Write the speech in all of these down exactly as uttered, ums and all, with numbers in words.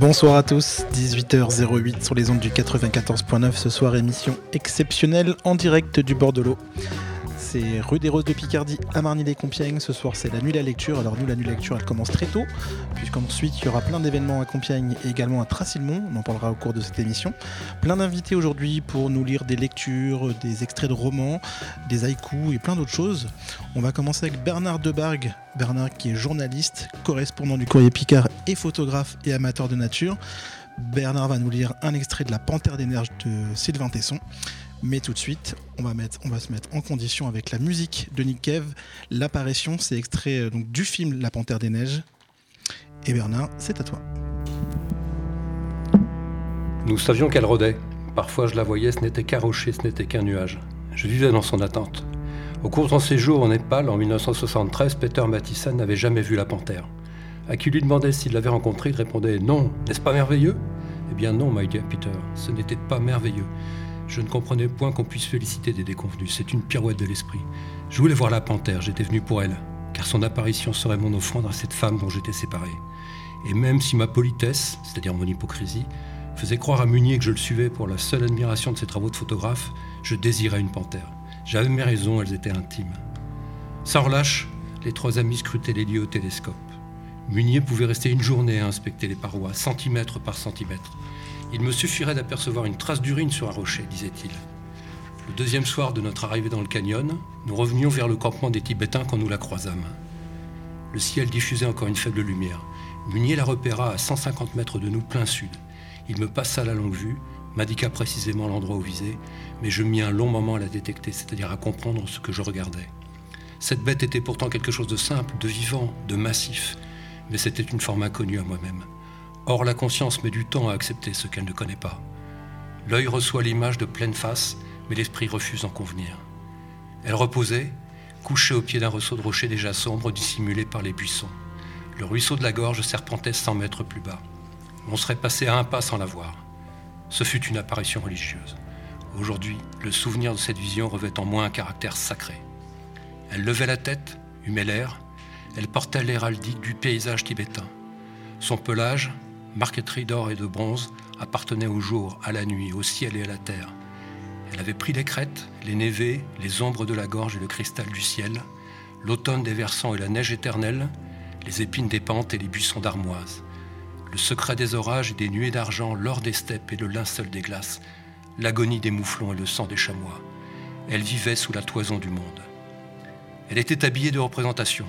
Bonsoir à tous, dix-huit heures zéro huit sur les ondes du quatre-vingt-quatorze neuf, ce soir émission exceptionnelle en direct du Bord de l'Eau. C'est rue des Roses de Picardie à Marny-les-Compiègne. Ce soir, c'est la nuit à la lecture. Alors nous, la nuit à la lecture, elle commence très tôt, puisqu'ensuite, il y aura plein d'événements à Compiègne et également à Tracy-le-Mont. On en parlera au cours de cette émission. Plein d'invités aujourd'hui pour nous lire des lectures, des extraits de romans, des haïkus et plein d'autres choses. On va commencer avec Bernard Debargue. Bernard qui est journaliste, correspondant du Courrier Picard et photographe et amateur de nature. Bernard va nous lire un extrait de La Panthère des Neiges de Sylvain Tesson. Mais tout de suite, on va, mettre, on va se mettre en condition avec la musique de Nick Cave. L'apparition, c'est extrait donc, du film La Panthère des Neiges. Et Bernard, c'est à toi. Nous savions qu'elle rôdait. Parfois, je la voyais, ce n'était qu'un rocher, ce n'était qu'un nuage. Je vivais dans son attente. Au cours de son séjour au Népal, en dix-neuf cent soixante-treize, Peter Mathiessen n'avait jamais vu la panthère. À qui lui demandait s'il l'avait rencontrée, il répondait « Non, n'est-ce pas merveilleux ?»« Eh bien non, m'a dit Peter, ce n'était pas merveilleux. » Je ne comprenais point qu'on puisse féliciter des déconvenus. C'est une pirouette de l'esprit. Je voulais voir la panthère, j'étais venu pour elle, car son apparition serait mon offrande à cette femme dont j'étais séparé. Et même si ma politesse, c'est-à-dire mon hypocrisie, faisait croire à Munier que je le suivais pour la seule admiration de ses travaux de photographe, je désirais une panthère. J'avais mes raisons, elles étaient intimes. Sans relâche, les trois amis scrutaient les lieux au télescope. Munier pouvait rester une journée à inspecter les parois, centimètre par centimètre. « Il me suffirait d'apercevoir une trace d'urine sur un rocher, disait-il. » Le deuxième soir de notre arrivée dans le canyon, nous revenions vers le campement des Tibétains quand nous la croisâmes. Le ciel diffusait encore une faible lumière. Munier la repéra à cent cinquante mètres de nous, plein sud. Il me passa la longue vue, m'indiqua précisément l'endroit où viser, mais je mis un long moment à la détecter, c'est-à-dire à comprendre ce que je regardais. Cette bête était pourtant quelque chose de simple, de vivant, de massif, mais c'était une forme inconnue à moi-même. Or, la conscience met du temps à accepter ce qu'elle ne connaît pas. L'œil reçoit l'image de pleine face, mais l'esprit refuse d'en convenir. Elle reposait, couchée au pied d'un ressaut de rochers déjà sombre, dissimulé par les buissons. Le ruisseau de la gorge serpentait cent mètres plus bas. On serait passé à un pas sans la voir. Ce fut une apparition religieuse. Aujourd'hui, le souvenir de cette vision revêt en moi un caractère sacré. Elle levait la tête, humait l'air. Elle portait l'héraldique du paysage tibétain. Son pelage, marqueterie d'or et de bronze, appartenait au jour, à la nuit, au ciel et à la terre. Elle avait pris les crêtes, les névés, les ombres de la gorge et le cristal du ciel, l'automne des versants et la neige éternelle, les épines des pentes et les buissons d'armoise, le secret des orages et des nuées d'argent, l'or des steppes et le linceul des glaces, l'agonie des mouflons et le sang des chamois. Elle vivait sous la toison du monde. Elle était habillée de représentation.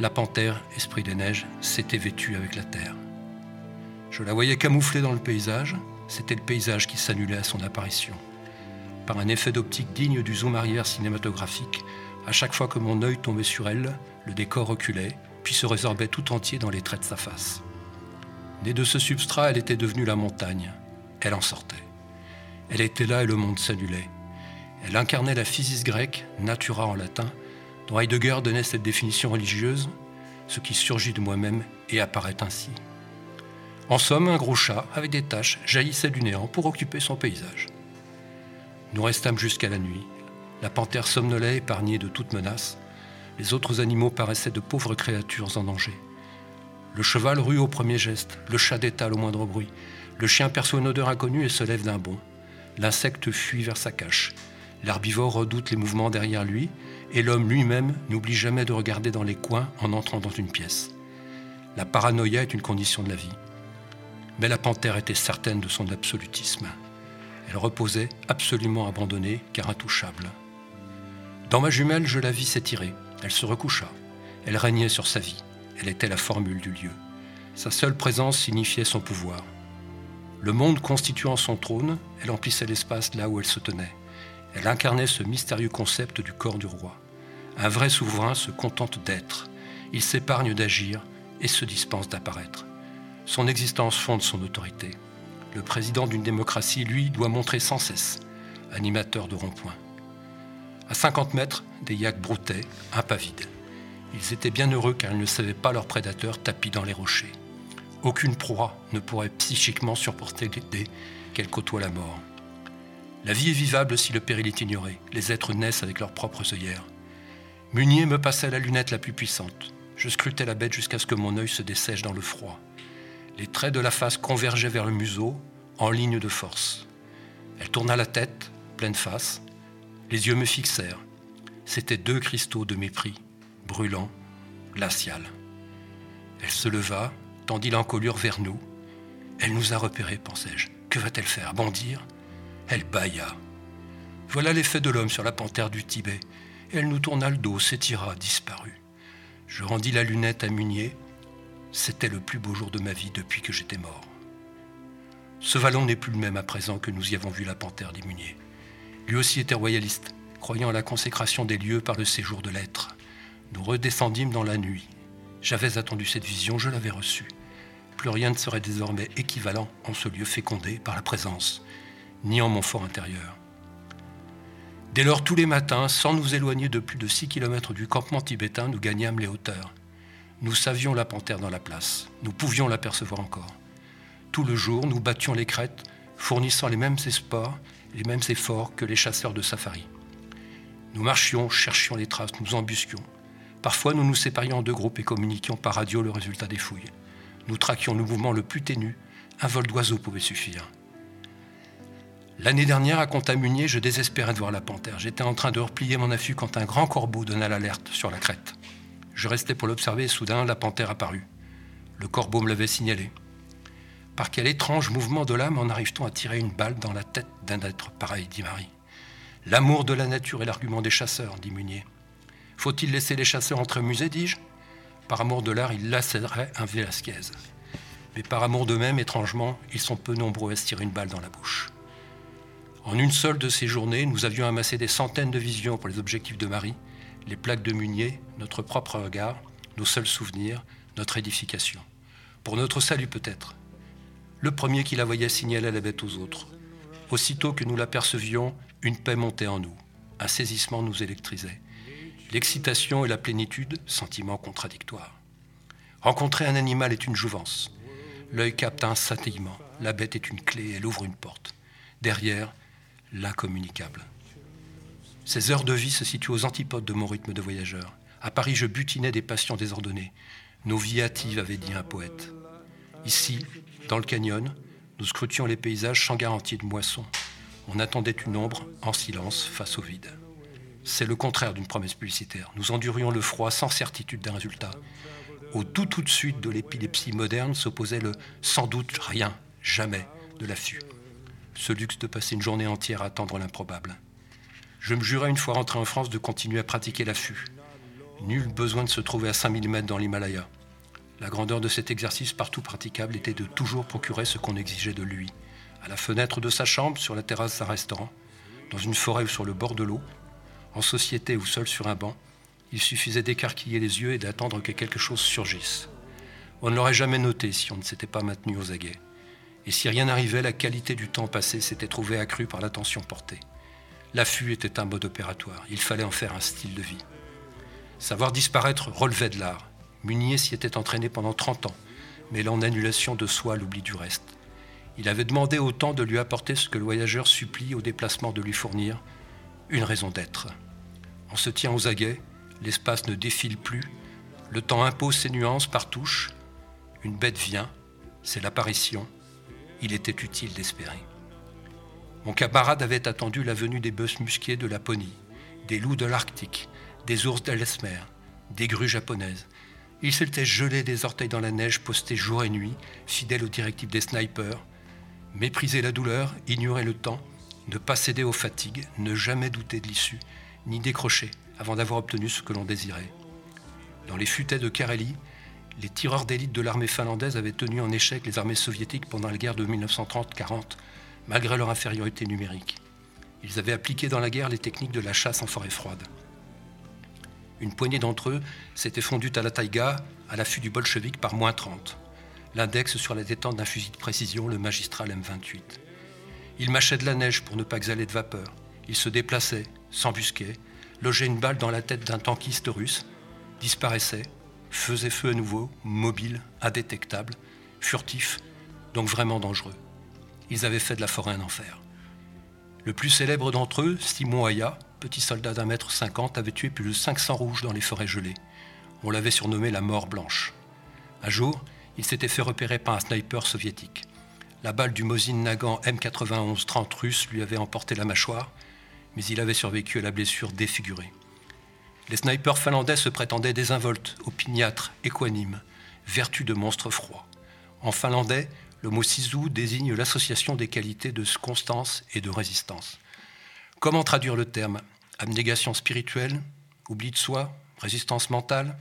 La panthère, esprit des neiges, s'était vêtue avec la terre. Je la voyais camouflée dans le paysage, c'était le paysage qui s'annulait à son apparition. Par un effet d'optique digne du zoom arrière cinématographique, à chaque fois que mon œil tombait sur elle, le décor reculait, puis se résorbait tout entier dans les traits de sa face. Née de ce substrat, elle était devenue la montagne. Elle en sortait. Elle était là et le monde s'annulait. Elle incarnait la physis grecque, natura en latin, dont Heidegger donnait cette définition religieuse, ce qui surgit de moi-même et apparaît ainsi. En somme, un gros chat avec des taches jaillissait du néant pour occuper son paysage. Nous restâmes jusqu'à la nuit. La panthère somnolait, épargnée de toute menace. Les autres animaux paraissaient de pauvres créatures en danger. Le cheval rue au premier geste, le chat détale au moindre bruit. Le chien perçoit une odeur inconnue et se lève d'un bond. L'insecte fuit vers sa cache. L'herbivore redoute les mouvements derrière lui et l'homme lui-même n'oublie jamais de regarder dans les coins en entrant dans une pièce. La paranoïa est une condition de la vie. Mais la panthère était certaine de son absolutisme. Elle reposait, absolument abandonnée, car intouchable. Dans ma jumelle, je la vis s'étirer. Elle se recoucha. Elle régnait sur sa vie. Elle était la formule du lieu. Sa seule présence signifiait son pouvoir. Le monde constituant son trône, elle emplissait l'espace là où elle se tenait. Elle incarnait ce mystérieux concept du corps du roi. Un vrai souverain se contente d'être. Il s'épargne d'agir et se dispense d'apparaître. Son existence fonde son autorité. Le président d'une démocratie, lui, doit montrer sans cesse, animateur de rond-point. À cinquante mètres, des yaks broutaient, impavides. Ils étaient bien heureux car ils ne savaient pas leurs prédateurs tapis dans les rochers. Aucune proie ne pourrait psychiquement supporter l'idée qu'elle côtoie la mort. La vie est vivable si le péril est ignoré. Les êtres naissent avec leurs propres œillères. Munier me passait la lunette la plus puissante. Je scrutais la bête jusqu'à ce que mon œil se dessèche dans le froid. Les traits de la face convergeaient vers le museau, en ligne de force. Elle tourna la tête, pleine face. Les yeux me fixèrent. C'étaient deux cristaux de mépris, brûlants, glacial. Elle se leva, tendit l'encolure vers nous. Elle nous a repérés, pensais-je. Que va-t-elle faire? Bondir? Elle bâilla. Voilà l'effet de l'homme sur la panthère du Tibet. Elle nous tourna le dos, s'étira, disparut. Je rendis la lunette à Munier. C'était le plus beau jour de ma vie depuis que j'étais mort. Ce vallon n'est plus le même à présent que nous y avons vu la panthère des Muniers. Lui aussi était royaliste, croyant à la consécration des lieux par le séjour de l'être. Nous redescendîmes dans la nuit. J'avais attendu cette vision, je l'avais reçue. Plus rien ne serait désormais équivalent en ce lieu fécondé par la présence, ni en mon fort intérieur. Dès lors, tous les matins, sans nous éloigner de plus de six kilomètres du campement tibétain, nous gagnâmes les hauteurs. Nous savions la panthère dans la place. Nous pouvions l'apercevoir encore. Tout le jour, nous battions les crêtes, fournissant les mêmes espoirs, les mêmes efforts que les chasseurs de safari. Nous marchions, cherchions les traces, nous embusquions. Parfois, nous nous séparions en deux groupes et communiquions par radio le résultat des fouilles. Nous traquions le mouvement le plus ténu. Un vol d'oiseau pouvait suffire. L'année dernière, à Contamugnier, je désespérais de voir la panthère. J'étais en train de replier mon affût quand un grand corbeau donna l'alerte sur la crête. Je restais pour l'observer et soudain, la panthère apparut. Le corbeau me l'avait signalé. Par quel étrange mouvement de l'âme en arrive-t-on à tirer une balle dans la tête d'un être pareil, dit Marie. L'amour de la nature est l'argument des chasseurs, dit Munier. Faut-il laisser les chasseurs entrer au musée, dis-je. Par amour de l'art, ils lacéreraient un Velázquez. Mais par amour d'eux-mêmes, étrangement, ils sont peu nombreux à se tirer une balle dans la bouche. En une seule de ces journées, nous avions amassé des centaines de visions pour les objectifs de Marie. Les plaques de Munier, notre propre regard, nos seuls souvenirs, notre édification. Pour notre salut peut-être. Le premier qui la voyait signalait la bête aux autres. Aussitôt que nous l'apercevions, une paix montait en nous. Un saisissement nous électrisait. L'excitation et la plénitude, sentiments contradictoires. Rencontrer un animal est une jouvence. L'œil capte un scintillement. La bête est une clé, elle ouvre une porte. Derrière, l'incommunicable. Ces heures de vie se situent aux antipodes de mon rythme de voyageur. À Paris, je butinais des passions désordonnées. Nos vies hâtives, avait dit un poète. Ici, dans le canyon, nous scrutions les paysages sans garantie de moisson. On attendait une ombre en silence face au vide. C'est le contraire d'une promesse publicitaire. Nous endurions le froid sans certitude d'un résultat. Au tout tout de suite de l'épilepsie moderne s'opposait le « sans doute rien, jamais » de l'affût. Ce luxe de passer une journée entière à attendre l'improbable. Je me jurais une fois rentré en France de continuer à pratiquer l'affût. Nul besoin de se trouver à cinq mille mètres dans l'Himalaya. La grandeur de cet exercice partout praticable était de toujours procurer ce qu'on exigeait de lui. À la fenêtre de sa chambre, sur la terrasse d'un restaurant, dans une forêt ou sur le bord de l'eau, en société ou seul sur un banc, il suffisait d'écarquiller les yeux et d'attendre que quelque chose surgisse. On ne l'aurait jamais noté si on ne s'était pas maintenu aux aguets. Et si rien n'arrivait, la qualité du temps passé s'était trouvée accrue par l'attention portée. L'affût était un mode opératoire, il fallait en faire un style de vie. Savoir disparaître relevait de l'art. Munier s'y était entraîné pendant trente ans, mêlant en annulation de soi à l'oubli du reste. Il avait demandé au temps de lui apporter ce que le voyageur supplie au déplacement de lui fournir, une raison d'être. On se tient aux aguets, l'espace ne défile plus, le temps impose ses nuances par touches. Une bête vient, c'est l'apparition, il était utile d'espérer. Mon camarade avait attendu la venue des bœufs musqués de Laponie, des loups de l'Arctique, des ours d'Ellesmere, des grues japonaises. Il s'était gelé des orteils dans la neige, posté jour et nuit, fidèle aux directives des snipers. Mépriser la douleur, ignorer le temps, ne pas céder aux fatigues, ne jamais douter de l'issue, ni décrocher avant d'avoir obtenu ce que l'on désirait. Dans les futaies de Carélie, les tireurs d'élite de l'armée finlandaise avaient tenu en échec les armées soviétiques pendant la guerre de dix-neuf cent trente quarante, malgré leur infériorité numérique. Ils avaient appliqué dans la guerre les techniques de la chasse en forêt froide. Une poignée d'entre eux s'était fondue à la taïga, à l'affût du bolchevique par moins trente. L'index sur la détente d'un fusil de précision, le magistral M vingt-huit. Ils mâchaient de la neige pour ne pas exhaler de vapeur. Ils se déplaçaient, s'embusquaient, logeaient une balle dans la tête d'un tankiste russe, disparaissaient, faisaient feu à nouveau, mobiles, indétectables, furtifs, donc vraiment dangereux. Ils avaient fait de la forêt un enfer. Le plus célèbre d'entre eux, Simon Aya, petit soldat d'un mètre cinquante, avait tué plus de cinq cents rouges dans les forêts gelées. On l'avait surnommé la mort blanche. Un jour, il s'était fait repérer par un sniper soviétique. La balle du Mosin Nagant M quatre-vingt-onze trente russe lui avait emporté la mâchoire, mais il avait survécu à la blessure défigurée. Les snipers finlandais se prétendaient désinvoltes, opiniâtres, équanimes, vertu de monstre froid. En finlandais, le mot sisu désigne l'association des qualités de constance et de résistance. Comment traduire le terme ? Abnégation spirituelle ? Oubli de soi ? Résistance mentale ?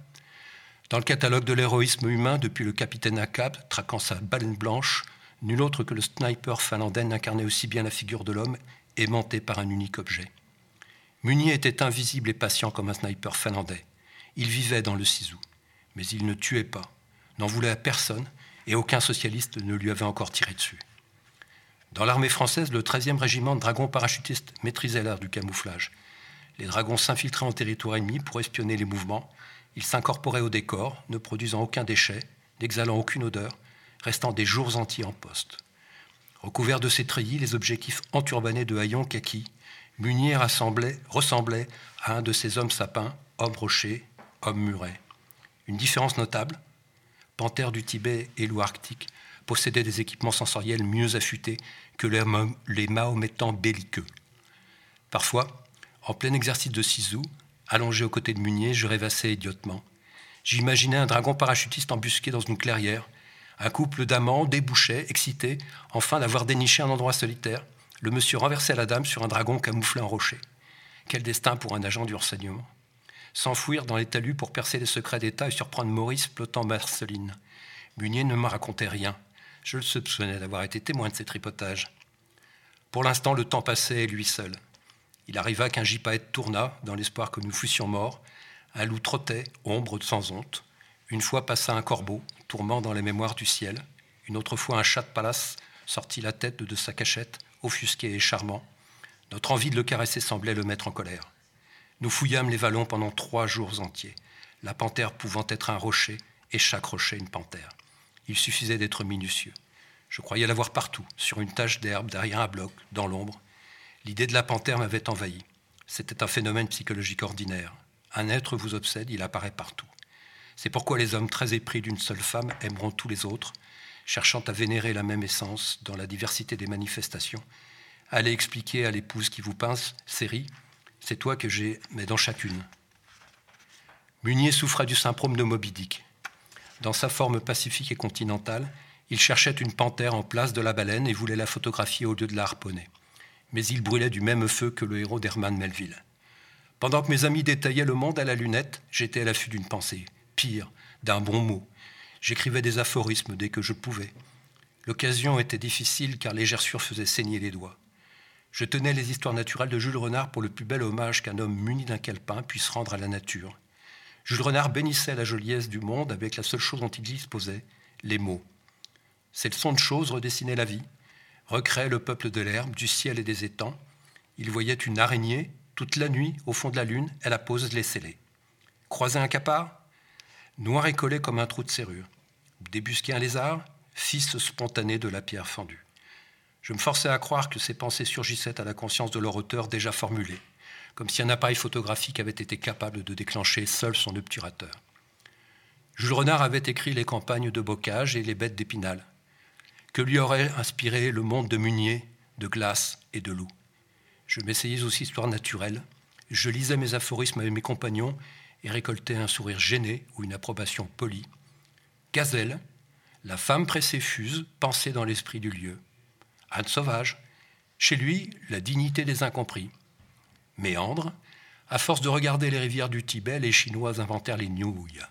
Dans le catalogue de l'héroïsme humain, depuis le capitaine Ahab traquant sa baleine blanche, nul autre que le sniper finlandais n'incarnait aussi bien la figure de l'homme aimanté par un unique objet. Munier était invisible et patient comme un sniper finlandais. Il vivait dans le sisu, mais il ne tuait pas, n'en voulait à personne, et aucun socialiste ne lui avait encore tiré dessus. Dans l'armée française, le treizième régiment de dragons parachutistes maîtrisait l'art du camouflage. Les dragons s'infiltraient en territoire ennemi pour espionner les mouvements. Ils s'incorporaient au décor, ne produisant aucun déchet, n'exhalant aucune odeur, restant des jours entiers en poste. Recouverts de ces treillis, les objectifs enturbanés de haillons kaki, Munier ressemblait à un de ces hommes sapins, hommes rochers, hommes murets. Une différence notable, Panthère du Tibet et loup arctique possédaient des équipements sensoriels mieux affûtés que les, les mahométans belliqueux. Parfois, en plein exercice de sisu, allongé aux côtés de Munier, je rêvassais idiotement. J'imaginais un dragon parachutiste embusqué dans une clairière. Un couple d'amants débouchait, excités, enfin d'avoir déniché un endroit solitaire. Le monsieur renversait la dame sur un dragon camouflé en rocher. Quel destin pour un agent du renseignement. S'enfouir dans les talus pour percer les secrets d'État et surprendre Maurice plotant Marceline. Munier ne me racontait rien. Je le soupçonnais d'avoir été témoin de ces tripotages. Pour l'instant, le temps passait et lui seul. Il arriva qu'un gypaète tourna, dans l'espoir que nous fussions morts. Un loup trottait, ombre sans honte. Une fois passa un corbeau, tourment dans les mémoires du ciel. Une autre fois, un chat de palace sortit la tête de sa cachette, offusqué et charmant. Notre envie de le caresser semblait le mettre en colère. Nous fouillâmes les vallons pendant trois jours entiers, la panthère pouvant être un rocher et chaque rocher une panthère. Il suffisait d'être minutieux. Je croyais la voir partout, sur une tache d'herbe, derrière un bloc, dans l'ombre. L'idée de la panthère m'avait envahi. C'était un phénomène psychologique ordinaire. Un être vous obsède, il apparaît partout. C'est pourquoi les hommes très épris d'une seule femme aimeront tous les autres, cherchant à vénérer la même essence dans la diversité des manifestations. Allez expliquer à l'épouse qui vous pince, série, c'est toi que j'ai, mais dans chacune. Munier souffrait du syndrome de Moby Dick. Dans sa forme pacifique et continentale, il cherchait une panthère en place de la baleine et voulait la photographier au lieu de la harponner. Mais il brûlait du même feu que le héros d'Herman Melville. Pendant que mes amis détaillaient le monde à la lunette, j'étais à l'affût d'une pensée, pire, d'un bon mot. J'écrivais des aphorismes dès que je pouvais. L'occasion était difficile car les gerçures faisaient saigner les doigts. Je tenais les histoires naturelles de Jules Renard pour le plus bel hommage qu'un homme muni d'un calepin puisse rendre à la nature. Jules Renard bénissait la joliesse du monde avec la seule chose dont il disposait, les mots. Cette sonde chose redessinait la vie, recréait le peuple de l'herbe, du ciel et des étangs. Il voyait une araignée, toute la nuit, au fond de la lune, elle la pose les scellés. Croiser un capard, noir et collé comme un trou de serrure. Débusquer un lézard, fils spontané de la pierre fendue. Je me forçais à croire que ces pensées surgissaient à la conscience de leur auteur déjà formulée, comme si un appareil photographique avait été capable de déclencher seul son obturateur. Jules Renard avait écrit les campagnes de Bocage et les bêtes d'Épinal. Que lui aurait inspiré le monde de Munier, de glace et de loup. Je m'essayais aux histoires naturelles, je lisais mes aphorismes avec mes compagnons et récoltais un sourire gêné ou une approbation polie. Gazelle, la femme pressée fuse, pensée dans l'esprit du lieu. Anne sauvage, chez lui, la dignité des incompris. Méandre, à force de regarder les rivières du Tibet, les Chinois inventèrent les nouilles.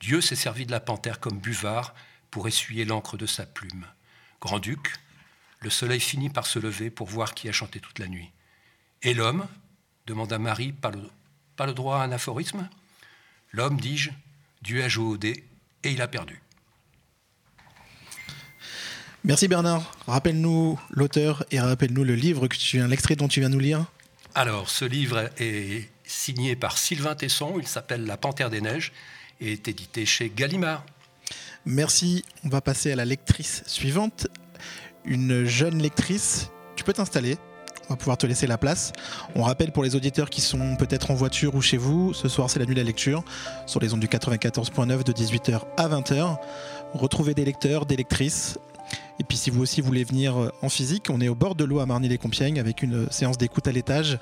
Dieu s'est servi de la panthère comme buvard pour essuyer l'encre de sa plume. Grand-duc, le soleil finit par se lever pour voir qui a chanté toute la nuit. Et l'homme, demanda Marie, pas le, pas le droit à un aphorisme ? L'homme, dis-je, Dieu a joué au dé et il a perdu. Merci Bernard. Rappelle-nous l'auteur et rappelle-nous le livre, que tu, l'extrait dont tu viens nous lire. Alors, ce livre est signé par Sylvain Tesson. Il s'appelle La Panthère des Neiges et est édité chez Gallimard. Merci. On va passer à la lectrice suivante. Une jeune lectrice. Tu peux t'installer. On va pouvoir te laisser la place. On rappelle pour les auditeurs qui sont peut-être en voiture ou chez vous, ce soir c'est la nuit de la lecture sur les ondes du quatre-vingt-quatorze neuf de dix-huit heures à vingt heures. retrouver des lecteurs, des lectrices. Et puis si vous aussi voulez venir en physique, on est au bord de l'eau à Marny-les-Compiègne avec une séance d'écoute à l'étage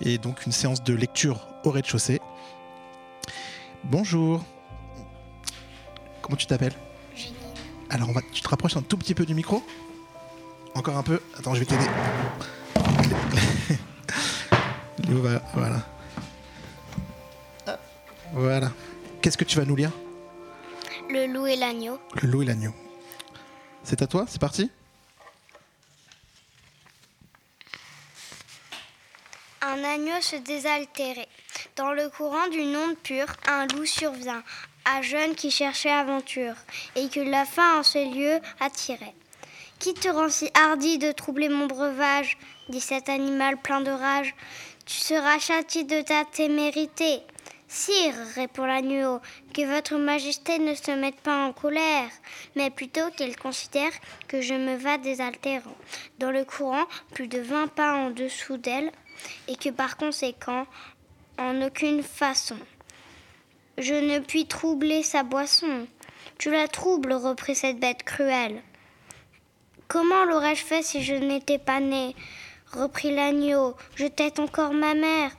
et donc une séance de lecture au rez-de-chaussée. Bonjour. Comment tu t'appelles ? Julie. Alors on va, tu te rapproches un tout petit peu du micro ? Encore un peu. Attends, je vais t'aider. Léo va, voilà. Voilà. Qu'est-ce que tu vas nous lire ? Le loup et l'agneau. Le loup et l'agneau. C'est à toi, c'est parti. Un agneau se désaltérait. Dans le courant d'une onde pure, un loup survint, à jeune qui cherchait aventure, et que la faim en ce lieu attirait. « Qui te rend si hardi de troubler mon breuvage ?» dit cet animal plein de rage. « Tu seras châtié de ta témérité. »« Sire, répond l'agneau, que votre majesté ne se mette pas en colère, mais plutôt qu'elle considère que je me vas désaltérant, dans le courant plus de vingt pas en dessous d'elle, et que par conséquent, en aucune façon. Je ne puis troubler sa boisson. Tu la troubles, reprit cette bête cruelle. Comment l'aurais-je fait si je n'étais pas né ? Reprit l'agneau. Je tète encore ma mère.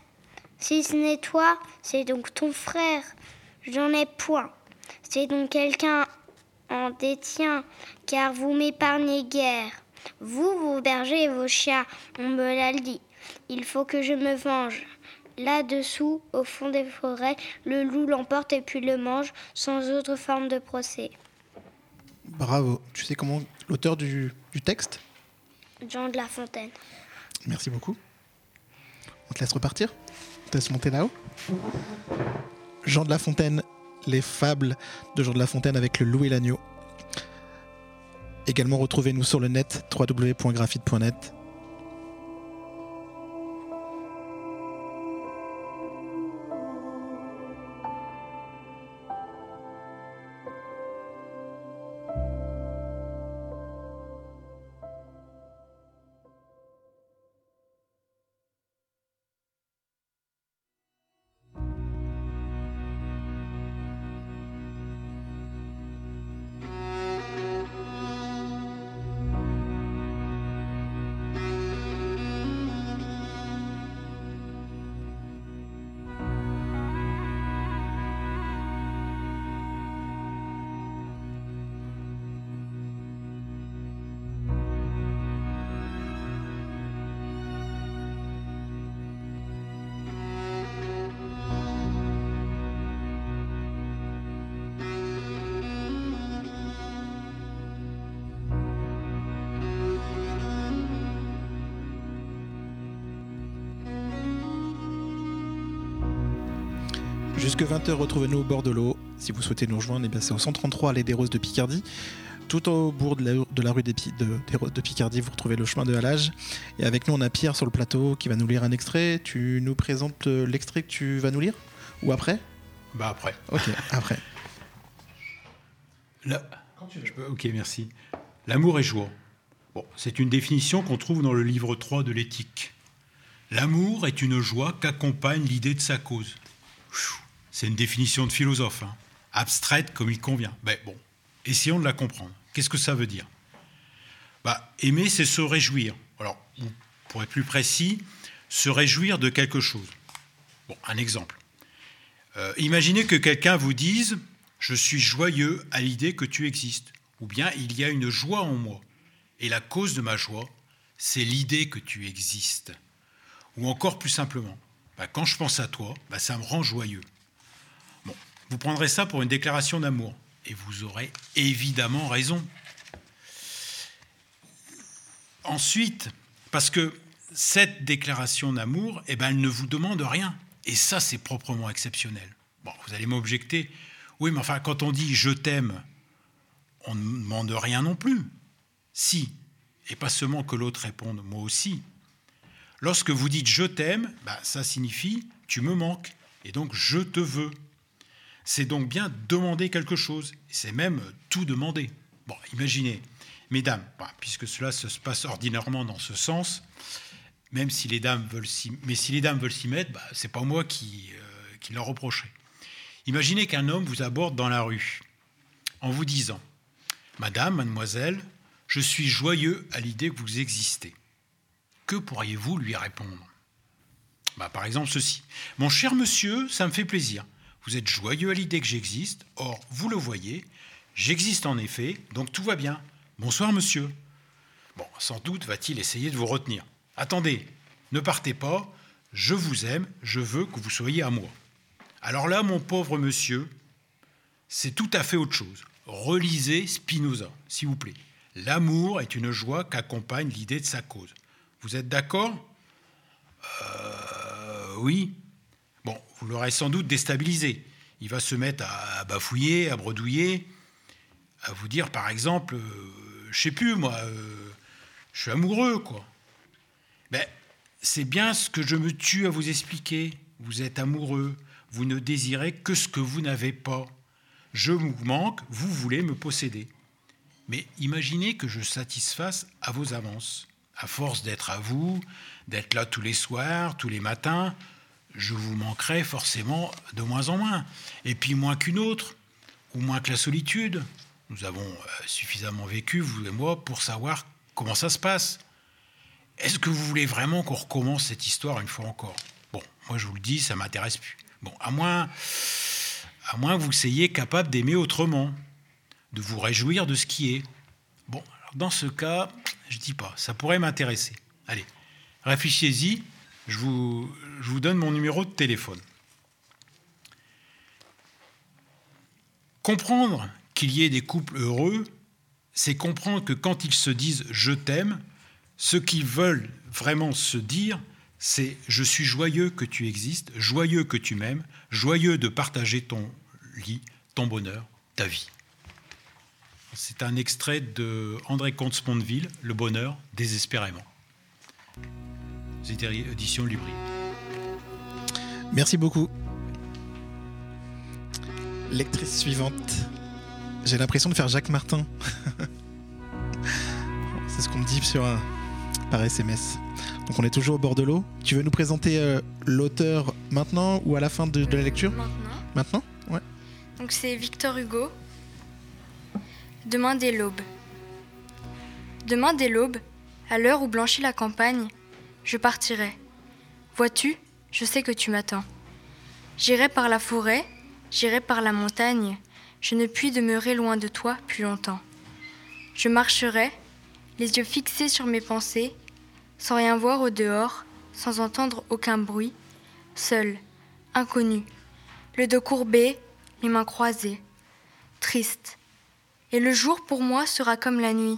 Si ce n'est toi, c'est donc ton frère. J'en ai point. C'est donc quelqu'un en détient, car vous m'épargnez guère. Vous, vos bergers et vos chiens, on me l'a dit. Il faut que je me venge. Là-dessous, au fond des forêts, le loup l'emporte et puis le mange, sans autre forme de procès. Bravo. Tu sais comment l'auteur du, du texte ? Jean de La Fontaine. Merci beaucoup. On te laisse repartir ? On te laisse monter là-haut ? Jean de La Fontaine, les fables de Jean de La Fontaine avec le loup et l'agneau. Également, retrouvez-nous sur le net, w w w point graphite point net. Jusque vingt heures, retrouvez-nous au bord de l'eau. Si vous souhaitez nous rejoindre, eh bien c'est au cent trente-trois Allée des Roses de Picardie. Tout au bout de la, de la rue des, de, des Roses de Picardie, vous retrouvez le chemin de halage. Et avec nous, on a Pierre sur le plateau qui va nous lire un extrait. Tu nous présentes l'extrait que tu vas nous lire ? Ou après ? Bah après. Ok, après. Là, quand tu veux. Je peux, ok, merci. L'amour est joie. Bon, c'est une définition qu'on trouve dans le livre trois de l'Éthique. L'amour est une joie qu'accompagne l'idée de sa cause. C'est une définition de philosophe, hein, abstraite comme il convient. Ben bon, essayons de la comprendre. Qu'est-ce que ça veut dire ? Bah, aimer, c'est se réjouir. Alors, pour être plus précis, se réjouir de quelque chose. Bon, un exemple. Euh, imaginez que quelqu'un vous dise « Je suis joyeux à l'idée que tu existes » ou bien « Il y a une joie en moi et la cause de ma joie, c'est l'idée que tu existes » ou encore plus simplement « bah, Quand je pense à toi, bah, ça me rend joyeux ». Vous prendrez ça pour une déclaration d'amour, et vous aurez évidemment raison. Ensuite, parce que cette déclaration d'amour, eh ben, elle ne vous demande rien, et ça, c'est proprement exceptionnel. Bon, vous allez m'objecter, oui, mais enfin, quand on dit « je t'aime », on ne demande rien non plus. Si, et pas seulement que l'autre réponde « moi aussi ». Lorsque vous dites « je t'aime », bah, ça signifie « tu me manques », et donc « je te veux ». C'est donc bien demander quelque chose. C'est même tout demander. Bon, imaginez, mesdames, puisque cela se passe ordinairement dans ce sens, même si les dames veulent s'y, mais si les dames veulent s'y mettre, bah, c'est pas moi qui, euh, qui leur reprocherai. Imaginez qu'un homme vous aborde dans la rue en vous disant Madame, mademoiselle, je suis joyeux à l'idée que vous existez. Que pourriez-vous lui répondre ? Bah, par exemple ceci. Mon cher monsieur, ça me fait plaisir. Vous êtes joyeux à l'idée que j'existe. Or, vous le voyez, j'existe en effet, donc tout va bien. Bonsoir, monsieur. Bon, sans doute va-t-il essayer de vous retenir. Attendez, ne partez pas. Je vous aime, je veux que vous soyez à moi. Alors là, mon pauvre monsieur, c'est tout à fait autre chose. Relisez Spinoza, s'il vous plaît. L'amour est une joie qu'accompagne l'idée de sa cause. Vous êtes d'accord ? Euh, oui. Bon, vous l'aurez sans doute déstabilisé. Il va se mettre à bafouiller, à bredouiller, à vous dire, par exemple, euh, je sais plus, moi, euh, je suis amoureux, quoi. Ben, c'est bien ce que je me tue à vous expliquer. Vous êtes amoureux, vous ne désirez que ce que vous n'avez pas. Je vous manque, vous voulez me posséder. Mais imaginez que je satisfasse à vos avances. À force d'être à vous, d'être là tous les soirs, tous les matins, je vous manquerai forcément de moins en moins. Et puis moins qu'une autre, ou moins que la solitude. Nous avons suffisamment vécu, vous et moi, pour savoir comment ça se passe. Est-ce que vous voulez vraiment qu'on recommence cette histoire une fois encore ? Bon, moi je vous le dis, ça ne m'intéresse plus. Bon, à moins, à moins que vous soyez capable d'aimer autrement, de vous réjouir de ce qui est. Bon, alors dans ce cas, je ne dis pas, ça pourrait m'intéresser. Allez, réfléchissez-y, je vous, je vous donne mon numéro de téléphone. Comprendre qu'il y ait des couples heureux, c'est comprendre que quand ils se disent « je t'aime », ce qu'ils veulent vraiment se dire, c'est « je suis joyeux que tu existes, joyeux que tu m'aimes, joyeux de partager ton lit, ton bonheur, ta vie ». C'est un extrait de André Comte-Sponville, Le bonheur désespérément. C'était édition Libri. Merci beaucoup. Lectrice suivante. J'ai l'impression de faire Jacques Martin. C'est ce qu'on me dit sur un... par S M S. Donc on est toujours au bord de l'eau. Tu veux nous présenter euh, l'auteur maintenant ou à la fin de, de la lecture ? Maintenant. Maintenant ? Ouais. Donc c'est Victor Hugo. Demain dès l'aube. Demain dès l'aube, à l'heure où blanchit la campagne, je partirai. Vois-tu, je sais que tu m'attends. J'irai par la forêt, j'irai par la montagne, je ne puis demeurer loin de toi plus longtemps. Je marcherai, les yeux fixés sur mes pensées, sans rien voir au dehors, sans entendre aucun bruit, seul, inconnu, le dos courbé, les mains croisées, triste. Et le jour pour moi sera comme la nuit.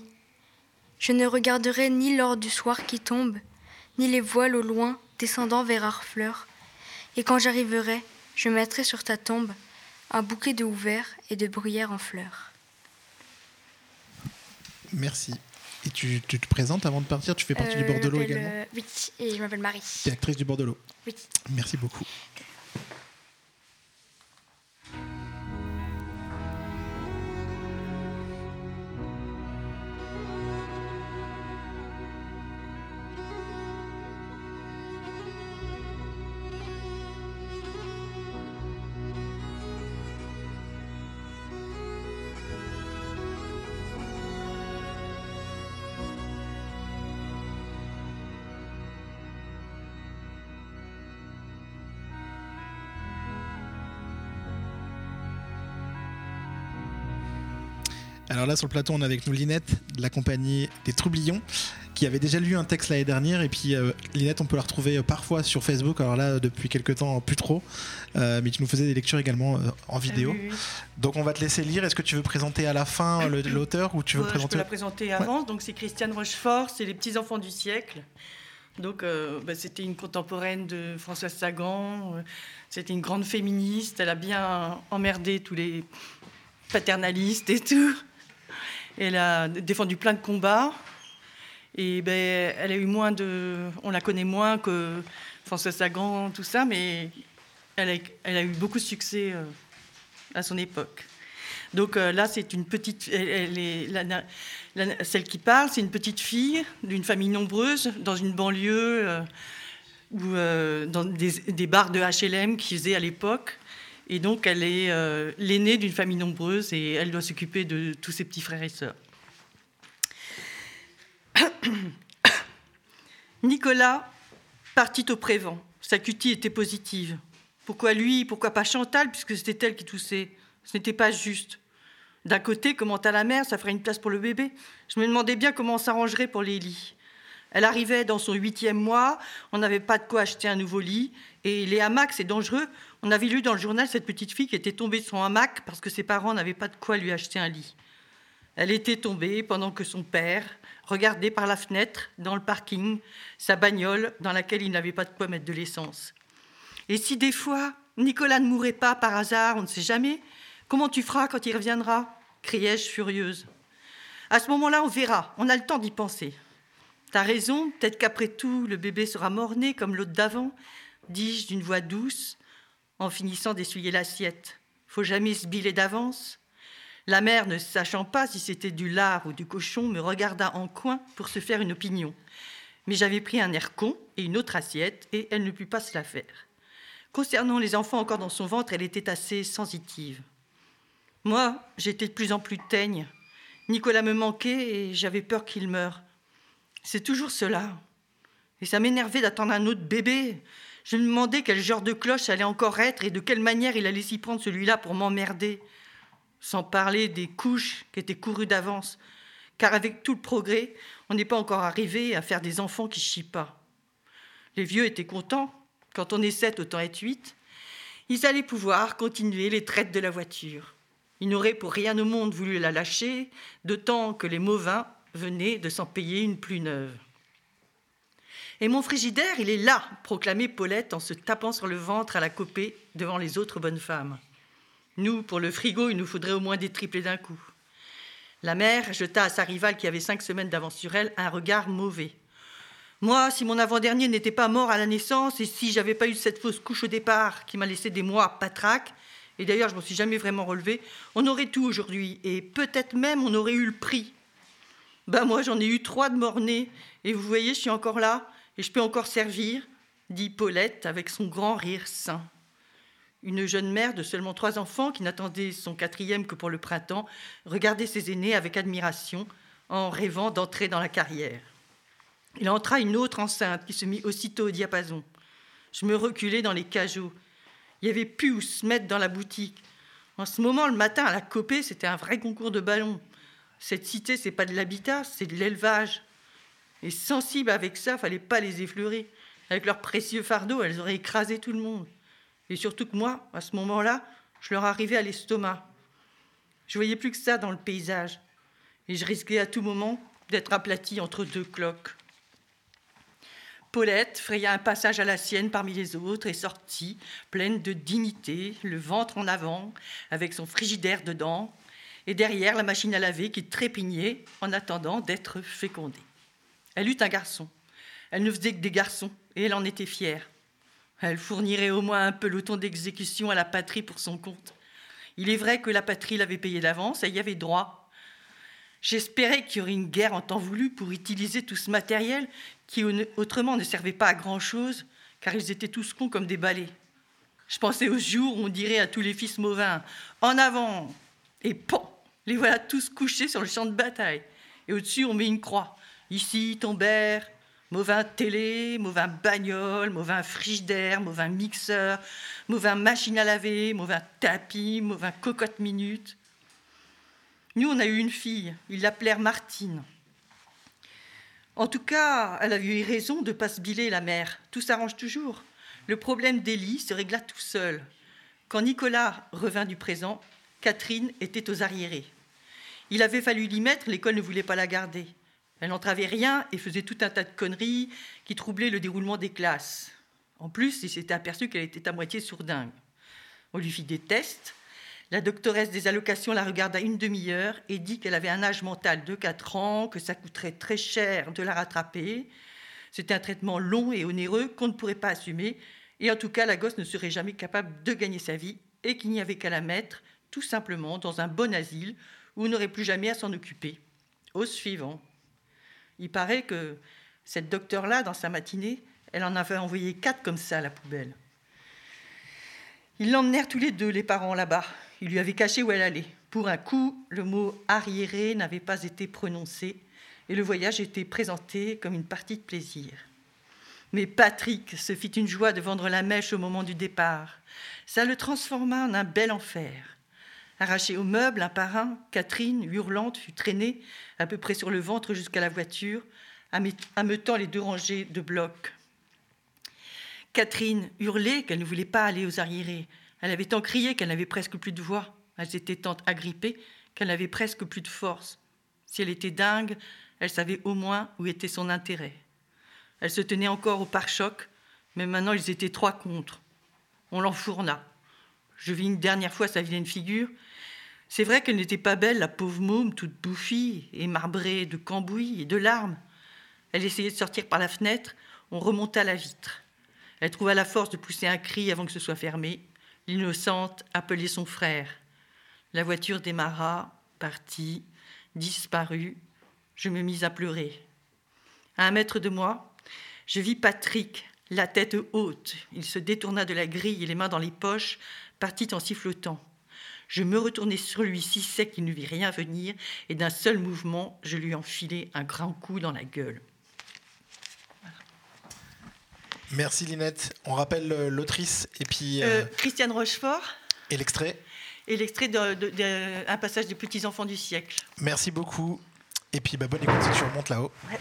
Je ne regarderai ni l'or du soir qui tombe, ni les voiles au loin descendant vers Harfleur. Et quand j'arriverai, je mettrai sur ta tombe un bouquet de houx verts et de bruyères en fleurs. Merci. Et tu, tu te présentes avant de partir ? Tu fais partie euh, du Bord de l'eau également ? euh, Oui, et je m'appelle Marie. Tu es actrice du Bord de l'eau ? Oui. Merci beaucoup. Alors là, sur le plateau, on est avec nous Linette, de la compagnie des Troublions, qui avait déjà lu un texte l'année dernière. Et puis, euh, Linette, on peut la retrouver parfois sur Facebook. Alors là, depuis quelques temps, plus trop. Euh, mais tu nous faisais des lectures également euh, en vidéo. Oui, oui. Donc, on va te laisser lire. Est-ce que tu veux présenter à la fin le, l'auteur ou tu veux ouais, présenter... Je peux la présenter avant. Ouais. Donc, c'est Christiane Rochefort, c'est Les petits enfants du siècle. Donc, euh, bah, c'était une contemporaine de Françoise Sagan. Euh, c'était une grande féministe. Elle a bien emmerdé tous les paternalistes et tout. Elle a défendu plein de combats et ben, elle a eu moins de... On la connaît moins que Françoise Sagan, tout ça, mais elle a, elle a eu beaucoup de succès euh, à son époque. Donc euh, là, c'est une petite... Elle, elle est, la, la, celle qui parle, c'est une petite fille d'une famille nombreuse dans une banlieue euh, ou euh, dans des, des bars de H L M qu'ils faisaient à l'époque. Et donc, elle est euh, l'aînée d'une famille nombreuse et elle doit s'occuper de tous ses petits frères et sœurs. Nicolas partit au Prévent. Sa cutie était positive. Pourquoi lui, pourquoi pas Chantal, puisque c'était elle qui toussait? Ce n'était pas juste. D'un côté, commenta la mère, ça ferait une place pour le bébé. Je me demandais bien comment on s'arrangerait pour les lits. Elle arrivait dans son huitième mois, on n'avait pas de quoi acheter un nouveau lit. Et les hamacs, c'est dangereux. On avait lu dans le journal cette petite fille qui était tombée de son hamac parce que ses parents n'avaient pas de quoi lui acheter un lit. Elle était tombée pendant que son père regardait par la fenêtre, dans le parking, sa bagnole dans laquelle il n'avait pas de quoi mettre de l'essence. Et si des fois, Nicolas ne mourait pas par hasard, on ne sait jamais, comment tu feras quand il reviendra ? Criai-je furieuse. À ce moment-là, on verra, on a le temps d'y penser. T'as raison, peut-être qu'après tout, le bébé sera mort-né comme l'autre d'avant, dis-je d'une voix douce, en finissant d'essuyer l'assiette. Faut jamais se biler d'avance. La mère, ne sachant pas si c'était du lard ou du cochon, me regarda en coin pour se faire une opinion. Mais j'avais pris un air con et une autre assiette, et elle ne put pas se la faire. Concernant les enfants encore dans son ventre, elle était assez sensitive. Moi, j'étais de plus en plus teigne. Nicolas me manquait et j'avais peur qu'il meure. C'est toujours cela. Et ça m'énervait d'attendre un autre bébé. Je me demandais quel genre de cloche allait encore être et de quelle manière il allait s'y prendre celui-là pour m'emmerder. Sans parler des couches qui étaient courues d'avance. Car avec tout le progrès, on n'est pas encore arrivé à faire des enfants qui chient pas. Les vieux étaient contents. Quand on est sept, autant être huit. Ils allaient pouvoir continuer les traites de la voiture. Ils n'auraient pour rien au monde voulu la lâcher, d'autant que les Mauvins venaient de s'en payer une plus neuve. Et mon frigidaire, il est là, proclamait Paulette en se tapant sur le ventre à la copée devant les autres bonnes femmes. Nous, pour le frigo, il nous faudrait au moins des triplés d'un coup. La mère jeta à sa rivale, qui avait cinq semaines d'avance sur elle, un regard mauvais. Moi, si mon avant-dernier n'était pas mort à la naissance et si j'avais pas eu cette fausse couche au départ qui m'a laissé des mois à patraque, et d'ailleurs je m'en suis jamais vraiment relevée, on aurait tout aujourd'hui et peut-être même on aurait eu le prix. Ben moi j'en ai eu trois de mort-nés et vous voyez je suis encore là et je peux encore servir, dit Paulette avec son grand rire sain. Une jeune mère de seulement trois enfants, qui n'attendait son quatrième que pour le printemps, regardait ses aînés avec admiration, en rêvant d'entrer dans la carrière. Il entra une autre enceinte qui se mit aussitôt au diapason. Je me reculai dans les cajots. Il y avait plus où se mettre dans la boutique. En ce moment, le matin, à la Copée, c'était un vrai concours de ballons. Cette cité, c'est pas de l'habitat, c'est de l'élevage. Et sensibles avec ça, fallait pas les effleurer. Avec leur précieux fardeau, elles auraient écrasé tout le monde. Et surtout que moi, à ce moment-là, je leur arrivais à l'estomac. Je voyais plus que ça dans le paysage. Et je risquais à tout moment d'être aplatie entre deux cloques. Paulette fraya un passage à la sienne parmi les autres et sortit, pleine de dignité, le ventre en avant, avec son frigidaire dedans, et derrière la machine à laver qui trépignait en attendant d'être fécondée. Elle eut un garçon. Elle ne faisait que des garçons, et elle en était fière. Elle fournirait au moins un peloton d'exécution à la patrie pour son compte. Il est vrai que la patrie l'avait payé d'avance, elle y avait droit. J'espérais qu'il y aurait une guerre en temps voulu pour utiliser tout ce matériel qui autrement ne servait pas à grand-chose, car ils étaient tous cons comme des balais. Je pensais au jour où on dirait à tous les fils Mauvins « En avant !» Et pan, les voilà tous couchés sur le champ de bataille. Et au-dessus, on met une croix. Ici, tombèrent Mauvais télé, mauvais bagnole, mauvais frigidaire, mauvais mixeur, mauvais machine à laver, mauvais tapis, mauvais cocotte minute. Nous, on a eu une fille, ils l'appelèrent Martine. En tout cas, elle avait eu raison de ne pas se biler, la mère. Tout s'arrange toujours. Le problème d'Élie se régla tout seul. Quand Nicolas revint du présent, Catherine était aux arriérés. Il avait fallu l'y mettre, l'école ne voulait pas la garder. Elle n'entravait rien et faisait tout un tas de conneries qui troublaient le déroulement des classes. En plus, il s'était aperçu qu'elle était à moitié sourdingue. On lui fit des tests. La doctoresse des allocations la regarda une demi-heure et dit qu'elle avait un âge mental de quatre ans, que ça coûterait très cher de la rattraper. C'était un traitement long et onéreux qu'on ne pourrait pas assumer. Et en tout cas, la gosse ne serait jamais capable de gagner sa vie et qu'il n'y avait qu'à la mettre, tout simplement, dans un bon asile où on n'aurait plus jamais à s'en occuper. Au suivant. Il paraît que cette docteure-là, dans sa matinée, elle en avait envoyé quatre comme ça à la poubelle. Ils l'emmenèrent tous les deux, les parents, là-bas. Ils lui avaient caché où elle allait. Pour un coup, le mot « arriéré » n'avait pas été prononcé et le voyage était présenté comme une partie de plaisir. Mais Patrick se fit une joie de vendre la mèche au moment du départ. Ça le transforma en un bel enfer. Arraché aux meubles, un par un, Catherine, hurlante, fut traînée à peu près sur le ventre jusqu'à la voiture, ameutant les deux rangées de blocs. Catherine hurlait qu'elle ne voulait pas aller aux arriérés. Elle avait tant crié qu'elle n'avait presque plus de voix. Elle était tant agrippée qu'elle n'avait presque plus de force. Si elle était dingue, elle savait au moins où était son intérêt. Elle se tenait encore au pare-choc, mais maintenant ils étaient trois contre. On l'enfourna. Je vis une dernière fois sa vilaine figure. C'est vrai qu'elle n'était pas belle, la pauvre môme, toute bouffie et marbrée de cambouis et de larmes. Elle essayait de sortir par la fenêtre. On remonta la vitre. Elle trouva la force de pousser un cri avant que ce soit fermé. L'innocente appelait son frère. La voiture démarra, partit, disparut. Je me mis à pleurer. À un mètre de moi, je vis Patrick, la tête haute. Il se détourna de la grille et les mains dans les poches, partit en sifflotant. Je me retournai sur lui si sec qu'il ne vit rien venir et d'un seul mouvement, je lui enfilai un grand coup dans la gueule. Merci Linette. On rappelle l'autrice et puis... Euh, euh, Christiane Rochefort. Et l'extrait Et l'extrait d'un de, de, de, passage des petits enfants du siècle. Merci beaucoup. Et puis bah, bonne écoute si tu remontes là-haut. Ouais.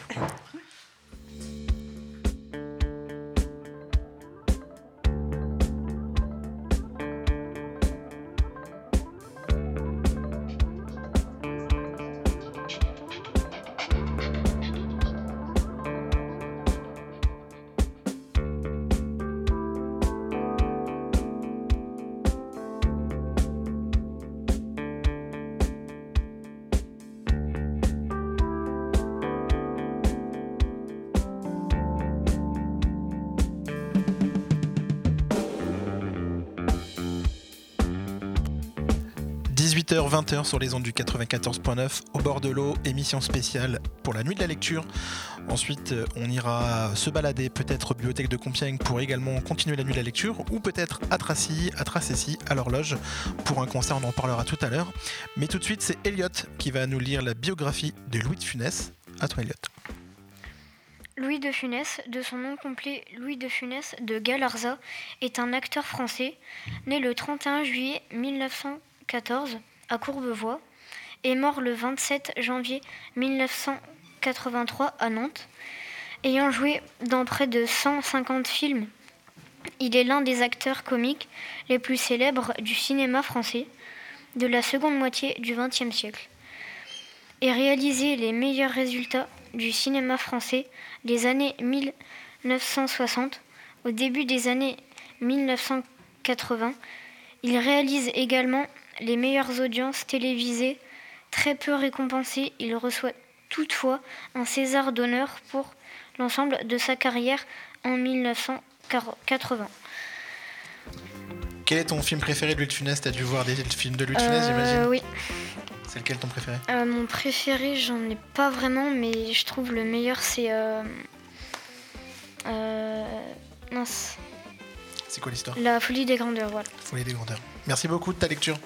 vingt heures sur les ondes du quatre-vingt-quatorze point neuf au bord de l'eau, émission spéciale pour la nuit de la lecture. Ensuite, on ira se balader peut-être aux bibliothèques de Compiègne pour également continuer la nuit de la lecture ou peut-être à Tracy, à Tracécy, à l'horloge pour un concert, on en parlera tout à l'heure. Mais tout de suite, c'est Elliot qui va nous lire la biographie de Louis de Funès. À toi Elliot. Louis de Funès, de son nom complet Louis de Funès de Galarza, est un acteur français né le trente et un juillet mille neuf cent quatorze. À Courbevoie, est mort le vingt-sept janvier mille neuf cent quatre-vingt-trois à Nantes. Ayant joué dans près de cent cinquante films, il est l'un des acteurs comiques les plus célèbres du cinéma français de la seconde moitié du vingtième siècle et réalisé les meilleurs résultats du cinéma français des années mille neuf cent soixante au début des années mille neuf cent quatre-vingt. Il réalise également les meilleures audiences télévisées, très peu récompensées, il reçoit toutefois un César d'honneur pour l'ensemble de sa carrière en mille neuf cent quatre-vingt. Quel est ton film préféré de Louis de Funès ? T'as dû voir des films de Louis de Funès, euh, j'imagine ? Oui. C'est lequel ton préféré ? euh, Mon préféré, j'en ai pas vraiment, mais je trouve le meilleur, c'est... Euh... Euh... Mince. C'est quoi l'histoire ? La folie des grandeurs, voilà. La folie des grandeurs. Merci beaucoup de ta lecture.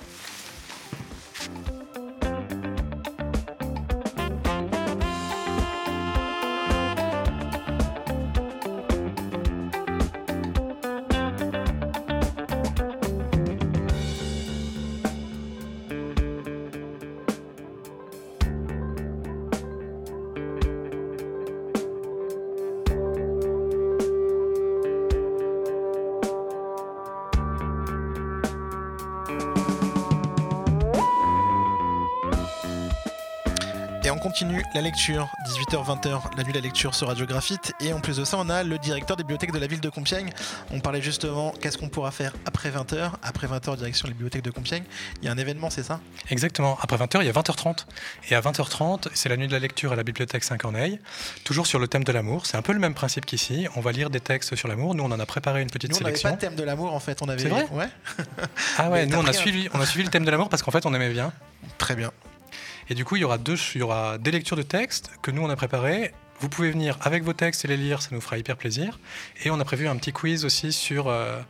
Continue la lecture, dix-huit heures vingt, la nuit de la lecture sur Radio Graf'hit. Et en plus de ça, on a le directeur des bibliothèques de la ville de Compiègne. On parlait justement qu'est-ce qu'on pourra faire après vingt heures. Après vingt heures, direction les bibliothèques de Compiègne. Il y a un événement, c'est ça ? Exactement. Après vingt heures, il y a vingt heures trente. Et à vingt heures trente, c'est la nuit de la lecture à la bibliothèque Saint-Corneille, toujours sur le thème de l'amour. C'est un peu le même principe qu'ici. On va lire des textes sur l'amour. Nous, on en a préparé une petite nous, sélection. On n'avait pas le thème de l'amour, en fait. On avait... C'est vrai ? Ouais. Ah ouais, nous, on a, suivi, on a suivi le thème de l'amour parce qu'en fait, on aimait bien. Très bien. Et du coup, il y aura deux, il y aura des lectures de textes que nous on a préparées Vous pouvez venir avec vos textes et les lire, ça nous fera hyper plaisir. Et on a prévu un petit quiz aussi sur, euh,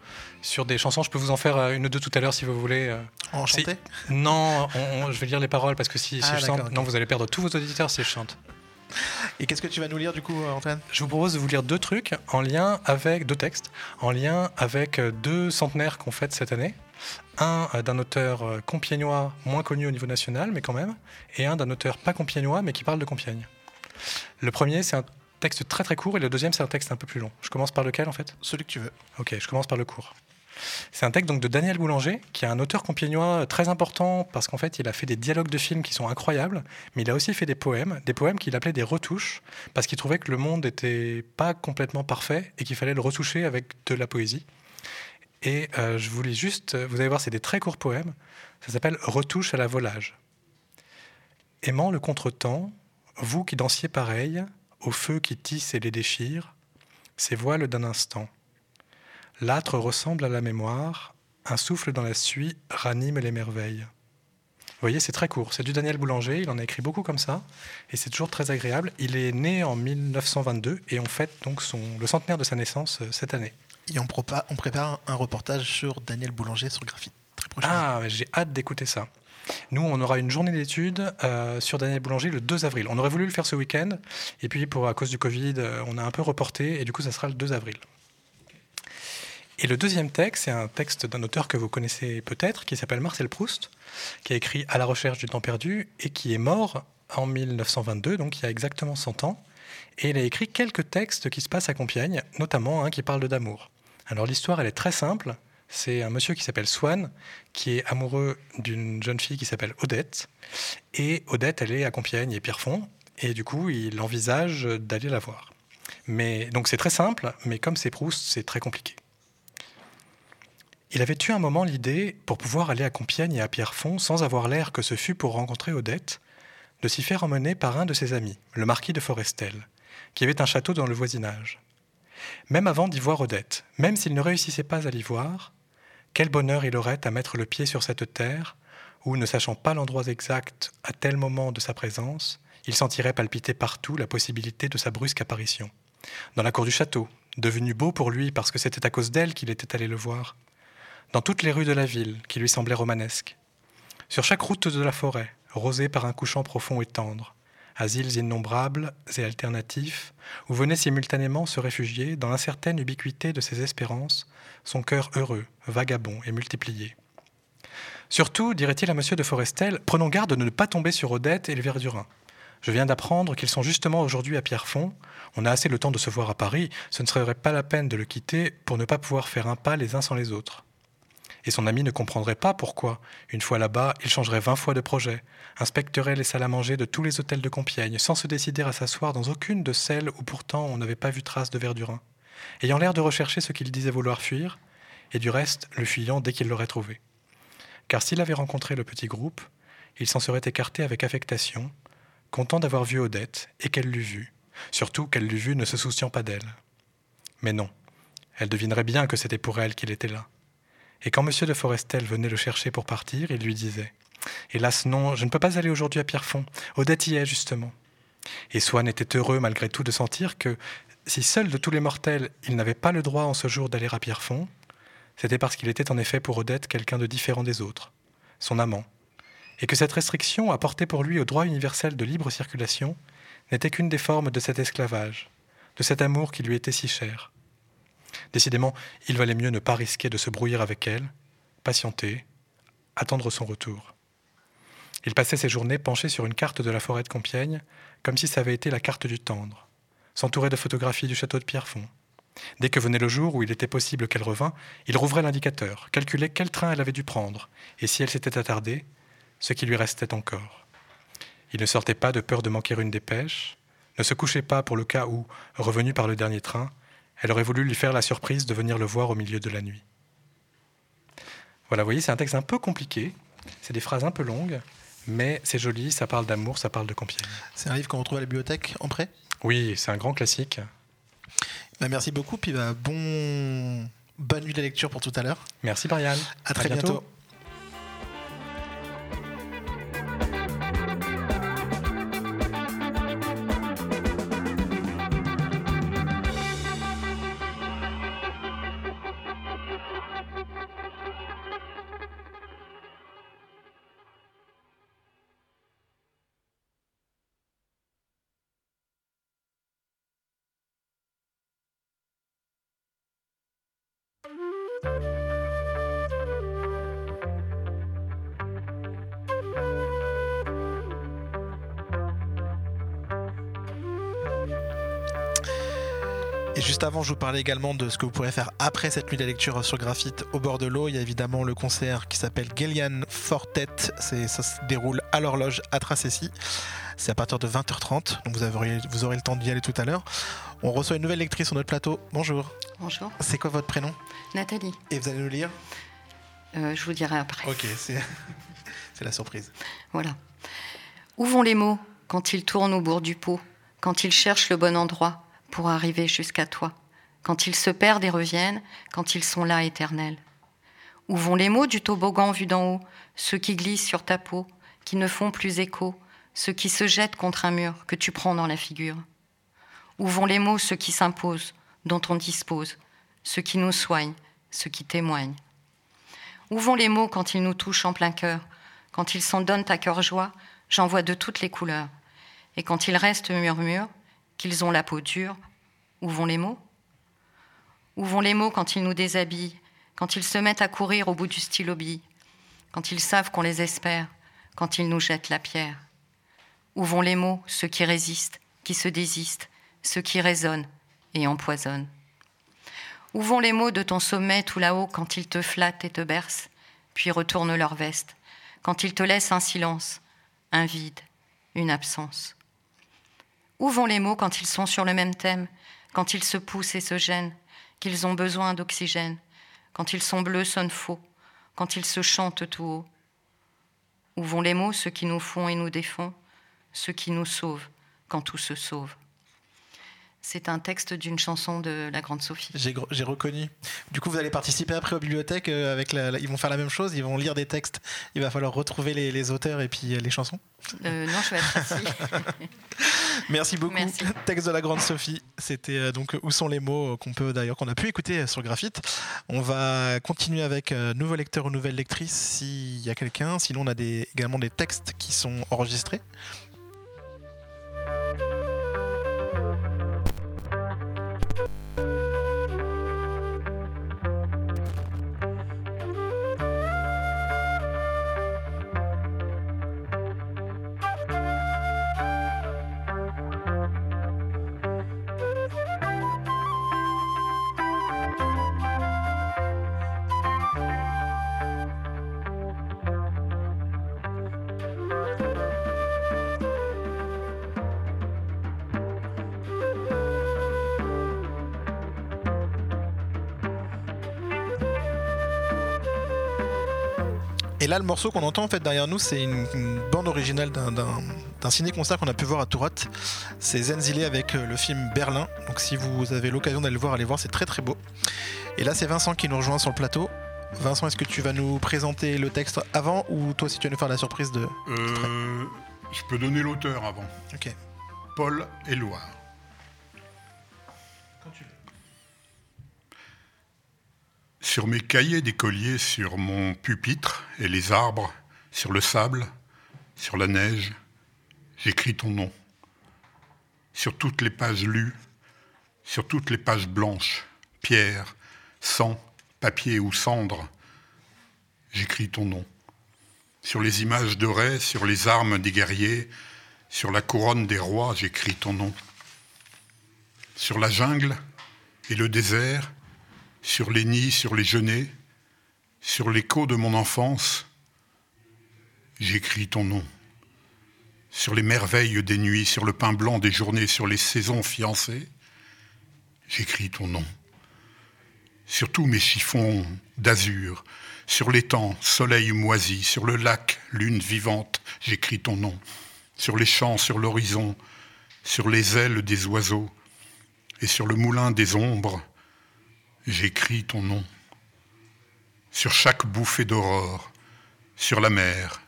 sur des chansons. Je peux vous en faire une ou deux tout à l'heure si vous voulez. En chanter ? Non, on, on, je vais lire les paroles parce que si, si ah, je chante, okay. non, vous allez perdre tous vos auditeurs si je chante. Et qu'est-ce que tu vas nous lire du coup, Antoine ? Je vous propose de vous lire deux trucs en lien avec deux textes, en lien avec deux centenaires qu'on fête cette année. Un d'un auteur compiégnois moins connu au niveau national, mais quand même, et un d'un auteur pas compiégnois, mais qui parle de Compiègne. Le premier, c'est un texte très très court, et le deuxième, c'est un texte un peu plus long. Je commence par lequel, en fait ? Celui que tu veux. Ok, je commence par le court. C'est un texte donc de Daniel Boulanger, qui est un auteur compiégnois très important, parce qu'en fait, il a fait des dialogues de films qui sont incroyables, mais il a aussi fait des poèmes, des poèmes qu'il appelait des retouches, parce qu'il trouvait que le monde n'était pas complètement parfait, et qu'il fallait le retoucher avec de la poésie. Et euh, je vous lis juste, vous allez voir, c'est des très courts poèmes. Ça s'appelle « Retouche à la volage ». Aimant le contretemps, vous qui dansiez pareil, au feu qui tisse et les déchire, ces voiles d'un instant. L'âtre ressemble à la mémoire, un souffle dans la suie ranime les merveilles. Vous voyez, c'est très court. C'est du Daniel Boulanger, il en a écrit beaucoup comme ça, et c'est toujours très agréable. Il est né en dix-neuf cent vingt-deux, et on fête donc son, le centenaire de sa naissance euh, cette année. Et on, propa, on prépare un reportage sur Daniel Boulanger sur Graf'hit, très prochain. Ah, j'ai hâte d'écouter ça. Nous, on aura une journée d'études euh, sur Daniel Boulanger le deux avril. On aurait voulu le faire ce week-end, et puis pour, à cause du Covid, on a un peu reporté, et du coup, ça sera le deux avril. Et le deuxième texte, c'est un texte d'un auteur que vous connaissez peut-être, qui s'appelle Marcel Proust, qui a écrit « À la recherche du temps perdu » et qui est mort en dix-neuf cent vingt-deux, donc il y a exactement cent ans. Et il a écrit quelques textes qui se passent à Compiègne, notamment un hein, qui parle d'amour. Alors l'histoire, elle est très simple. C'est un monsieur qui s'appelle Swann, qui est amoureux d'une jeune fille qui s'appelle Odette. Et Odette, elle est à Compiègne et Pierrefonds. Et du coup, il envisage d'aller la voir. Mais, donc c'est très simple, mais comme c'est Proust, c'est très compliqué. Il avait eu un moment l'idée, pour pouvoir aller à Compiègne et à Pierrefonds, sans avoir l'air que ce fût pour rencontrer Odette, de s'y faire emmener par un de ses amis, le marquis de Forestel, qui avait un château dans le voisinage. Même avant d'y voir Odette, même s'il ne réussissait pas à l'y voir, quel bonheur il aurait à mettre le pied sur cette terre où, ne sachant pas l'endroit exact à tel moment de sa présence, il sentirait palpiter partout la possibilité de sa brusque apparition. Dans la cour du château, devenu beau pour lui parce que c'était à cause d'elle qu'il était allé le voir. Dans toutes les rues de la ville qui lui semblaient romanesques. Sur chaque route de la forêt, rosée par un couchant profond et tendre. Asiles innombrables et alternatifs, où venait simultanément se réfugier, dans l'incertaine ubiquité de ses espérances, son cœur heureux, vagabond et multiplié. Surtout, dirait-il à M. de Forestel, prenons garde de ne pas tomber sur Odette et le Verdurin. Je viens d'apprendre qu'ils sont justement aujourd'hui à Pierrefonds. On a assez le temps de se voir à Paris, ce ne serait pas la peine de le quitter pour ne pas pouvoir faire un pas les uns sans les autres. Et son ami ne comprendrait pas pourquoi, une fois là-bas, il changerait vingt fois de projet, inspecterait les salles à manger de tous les hôtels de Compiègne, sans se décider à s'asseoir dans aucune de celles où pourtant on n'avait pas vu trace de Verdurin, ayant l'air de rechercher ce qu'il disait vouloir fuir, et du reste, le fuyant dès qu'il l'aurait trouvé. Car s'il avait rencontré le petit groupe, il s'en serait écarté avec affectation, content d'avoir vu Odette, et qu'elle l'eût vue, surtout qu'elle l'eût vue ne se souciant pas d'elle. Mais non, elle devinerait bien que c'était pour elle qu'il était là. Et quand M. de Forestel venait le chercher pour partir, il lui disait « Hélas non, je ne peux pas aller aujourd'hui à Pierrefonds, Odette y est justement. » Et Swann était heureux malgré tout de sentir que, si seul de tous les mortels, il n'avait pas le droit en ce jour d'aller à Pierrefonds, c'était parce qu'il était en effet pour Odette quelqu'un de différent des autres, son amant, et que cette restriction apportée pour lui au droit universel de libre circulation n'était qu'une des formes de cet esclavage, de cet amour qui lui était si cher. Décidément, il valait mieux ne pas risquer de se brouiller avec elle, patienter, attendre son retour. Il passait ses journées penché sur une carte de la forêt de Compiègne, comme si ça avait été la carte du tendre, s'entourait de photographies du château de Pierrefonds. Dès que venait le jour où il était possible qu'elle revînt, il rouvrait l'indicateur, calculait quel train elle avait dû prendre, et si elle s'était attardée, ce qui lui restait encore. Il ne sortait pas de peur de manquer une dépêche, ne se couchait pas pour le cas où, revenu par le dernier train, elle aurait voulu lui faire la surprise de venir le voir au milieu de la nuit. Voilà, vous voyez, c'est un texte un peu compliqué, c'est des phrases un peu longues, mais c'est joli, ça parle d'amour, ça parle de Compiègne. C'est un livre qu'on retrouve à la bibliothèque en prêt ? Oui, c'est un grand classique. Bah, merci beaucoup, puis bah, bon... bonne nuit de lecture pour tout à l'heure. Merci, Marianne. À très à bientôt. bientôt. Et juste avant, je vous parlais également de ce que vous pourrez faire après cette nuit de lecture sur Graf'hit au bord de l'eau. Il y a évidemment le concert qui s'appelle Gélian Fortet. C'est, ça se déroule à l'horloge à Tracécy. C'est à partir de vingt heures trente, donc vous, avez, vous aurez le temps d'y aller tout à l'heure. On reçoit une nouvelle lectrice sur notre plateau. Bonjour. Bonjour. C'est quoi votre prénom ? Nathalie. Et vous allez nous lire ? euh, Je vous dirai après. Ok, c'est, c'est la surprise. Voilà. Où vont les mots quand ils tournent au bourg du pot, quand ils cherchent le bon endroit ? Pour arriver jusqu'à toi, quand ils se perdent et reviennent, quand ils sont là éternels. Où vont les mots du toboggan vu d'en haut, ceux qui glissent sur ta peau, qui ne font plus écho, ceux qui se jettent contre un mur que tu prends dans la figure. Où vont les mots, ceux qui s'imposent, dont on dispose, ceux qui nous soignent, ceux qui témoignent. Où vont les mots quand ils nous touchent en plein cœur, quand ils s'en donnent à cœur joie, j'en vois de toutes les couleurs. Et quand ils restent murmures, qu'ils ont la peau dure, où vont les mots ? Où vont les mots quand ils nous déshabillent, quand ils se mettent à courir au bout du stylo-bille, quand ils savent qu'on les espère, quand ils nous jettent la pierre ? Où vont les mots, ceux qui résistent, qui se désistent, ceux qui résonnent et empoisonnent ? Où vont les mots de ton sommet tout là-haut quand ils te flattent et te bercent, puis retournent leur veste, quand ils te laissent un silence, un vide, une absence ? Où vont les mots quand ils sont sur le même thème, quand ils se poussent et se gênent, qu'ils ont besoin d'oxygène, quand ils sont bleus sonnent faux, quand ils se chantent tout haut ? Où vont les mots, ceux qui nous font et nous défont, ceux qui nous sauvent, quand tout se sauve ? C'est un texte d'une chanson de la Grande Sophie. J'ai, j'ai reconnu. Du coup, vous allez participer après aux bibliothèques, avec la, la, ils vont faire la même chose, ils vont lire des textes, il va falloir retrouver les, les auteurs et puis les chansons. Euh, non, je vais être ici. Merci beaucoup. Merci. Texte de la Grande Sophie. C'était donc Où sont les mots qu'on peut d'ailleurs qu'on a pu écouter sur Graf'hit. On va continuer avec euh, nouveau lecteur ou nouvelle lectrice s'il y a quelqu'un. Sinon, on a des, également des textes qui sont enregistrés. Et là, le morceau qu'on entend en fait derrière nous, c'est une, une bande originale d'un, d'un, d'un ciné-concert qu'on a pu voir à Tourate. C'est Zenzile avec le film Berlin. Donc, si vous avez l'occasion d'aller le voir, allez voir, c'est très très beau. Et là, c'est Vincent qui nous rejoint sur le plateau. Vincent, est-ce que tu vas nous présenter le texte avant ou toi aussi tu vas nous faire la surprise de. Euh, je peux donner l'auteur avant. Ok. Paul Éluard. Quand tu veux. Sur mes cahiers d'écolier, sur mon pupitre et les arbres, sur le sable, sur la neige, j'écris ton nom. Sur toutes les pages lues, sur toutes les pages blanches, pierre, sang, papier ou cendre, j'écris ton nom. Sur les images dorées, sur les armes des guerriers, sur la couronne des rois, j'écris ton nom. Sur la jungle et le désert, sur les nids, sur les genêts, sur l'écho de mon enfance, j'écris ton nom. Sur les merveilles des nuits, sur le pain blanc des journées, sur les saisons fiancées, j'écris ton nom. Sur tous mes chiffons d'azur, sur l'étang, soleil moisi, sur le lac, lune vivante, j'écris ton nom. Sur les champs, sur l'horizon, sur les ailes des oiseaux et sur le moulin des ombres, j'écris ton nom. Sur chaque bouffée d'aurore, sur la mer,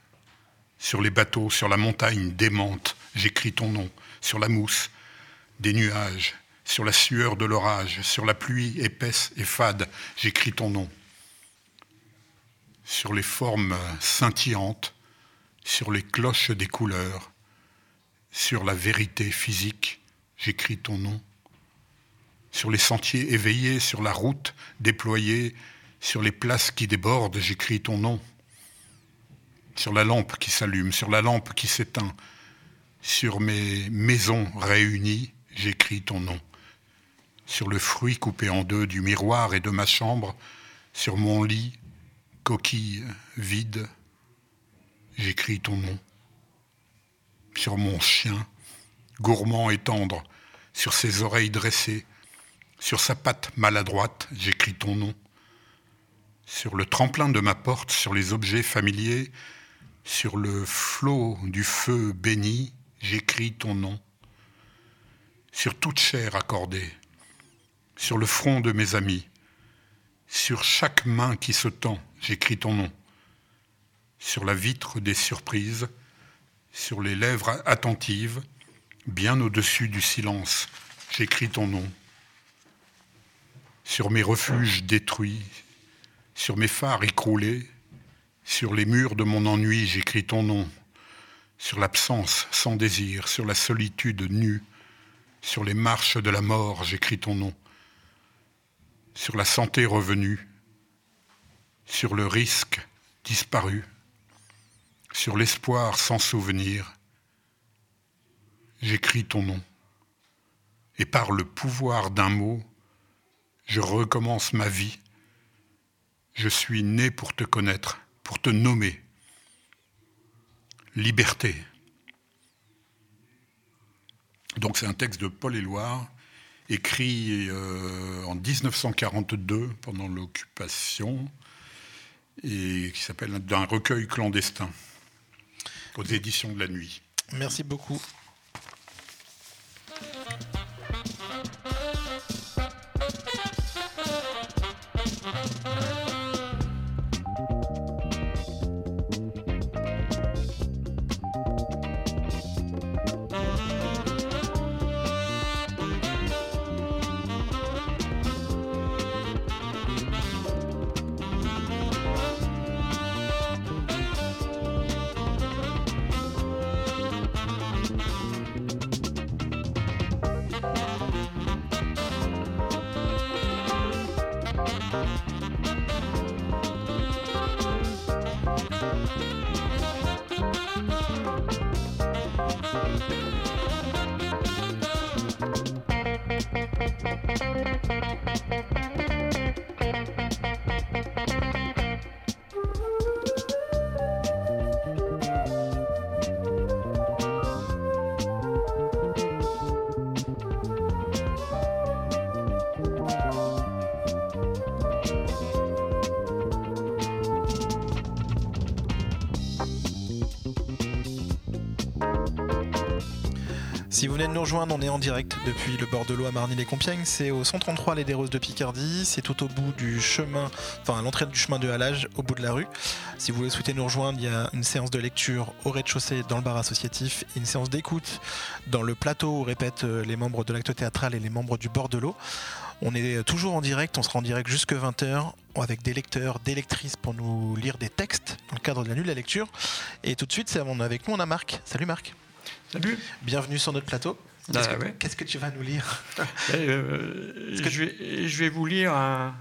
sur les bateaux, sur la montagne démente, j'écris ton nom. Sur la mousse des nuages, sur la sueur de l'orage, sur la pluie épaisse et fade, j'écris ton nom. Sur les formes scintillantes, sur les cloches des couleurs, sur la vérité physique, j'écris ton nom. Sur les sentiers éveillés, sur la route déployée, sur les places qui débordent, j'écris ton nom. Sur la lampe qui s'allume, sur la lampe qui s'éteint, sur mes maisons réunies, j'écris ton nom. Sur le fruit coupé en deux du miroir et de ma chambre, sur mon lit, coquille vide, j'écris ton nom. Sur mon chien, gourmand et tendre, sur ses oreilles dressées, sur sa patte maladroite, j'écris ton nom. Sur le tremplin de ma porte, sur les objets familiers, sur le flot du feu béni, j'écris ton nom. Sur toute chair accordée, sur le front de mes amis, sur chaque main qui se tend, j'écris ton nom. Sur la vitre des surprises, sur les lèvres attentives, bien au-dessus du silence, j'écris ton nom. Sur mes refuges détruits, sur mes phares écroulés, sur les murs de mon ennui, j'écris ton nom. Sur l'absence sans désir, sur la solitude nue, sur les marches de la mort, j'écris ton nom. Sur la santé revenue, sur le risque disparu, sur l'espoir sans souvenir, j'écris ton nom. Et par le pouvoir d'un mot, je recommence ma vie. Je suis né pour te connaître, pour te nommer. Liberté. Donc c'est un texte de Paul Éluard, écrit euh, en dix-neuf cent quarante-deux, pendant l'occupation, et qui s'appelle « D'un recueil clandestin » aux éditions de la Nuit. Merci beaucoup. Si vous venez de nous rejoindre, on est en direct depuis le bord de l'eau à Marny-les-Compiègne. C'est au cent trente-trois Les Roses de Picardie. C'est tout au bout du chemin, enfin à l'entrée du chemin de halage, au bout de la rue. Si vous voulez souhaiter nous rejoindre, il y a une séance de lecture au rez-de-chaussée dans le bar associatif et une séance d'écoute dans le plateau où répètent les membres de l'acte théâtral et les membres du bord de l'eau. On est toujours en direct, on sera en direct jusque vingt heures avec des lecteurs, des lectrices pour nous lire des textes dans le cadre de la nuit de la lecture. Et tout de suite, avec nous, on a Marc. Salut Marc. Salut. Bienvenue sur notre plateau. Qu'est-ce, ah, que, ouais. qu'est-ce que tu vas nous lire ? euh, que... je, vais, je vais vous lire un,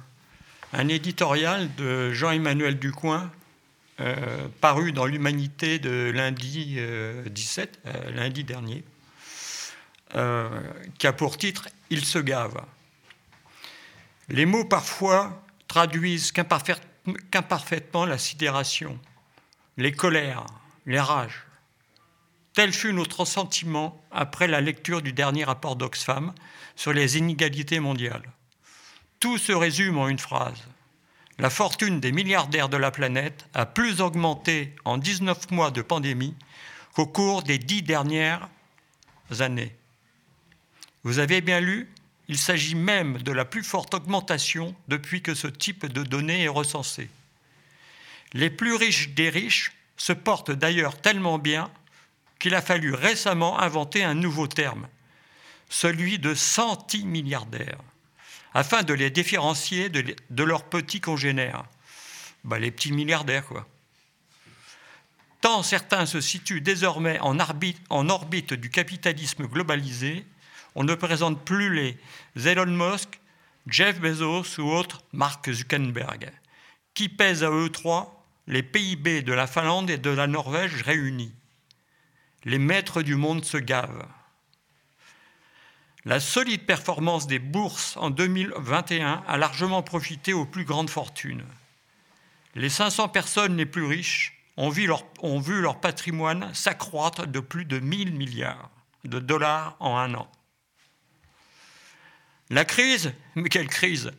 un éditorial de Jean-Emmanuel Ducoin, euh, paru dans L'Humanité de lundi euh, dix-sept, euh, lundi dernier, euh, qui a pour titre « Il se gave ». Les mots parfois traduisent qu'imparfait, qu'imparfaitement la sidération, les colères, les rages. Tel fut notre sentiment après la lecture du dernier rapport d'Oxfam sur les inégalités mondiales. Tout se résume en une phrase. La fortune des milliardaires de la planète a plus augmenté en dix-neuf mois de pandémie qu'au cours des dix dernières années. Vous avez bien lu, il s'agit même de la plus forte augmentation depuis que ce type de données est recensé. Les plus riches des riches se portent d'ailleurs tellement bien qu'il a fallu récemment inventer un nouveau terme, celui de centimilliardaires, afin de les différencier de, les, de leurs petits congénères. Ben, les petits milliardaires, quoi. Tant certains se situent désormais en, arbitre, en orbite du capitalisme globalisé, on ne présente plus les Elon Musk, Jeff Bezos ou autres Mark Zuckerberg, qui pèsent à eux trois les P I B de la Finlande et de la Norvège réunis. Les maîtres du monde se gavent. La solide performance des bourses en deux mille vingt et un a largement profité aux plus grandes fortunes. Les cinq cents personnes les plus riches ont vu leur, ont vu leur patrimoine s'accroître de plus de mille milliards de dollars en un an. La crise, mais quelle crise!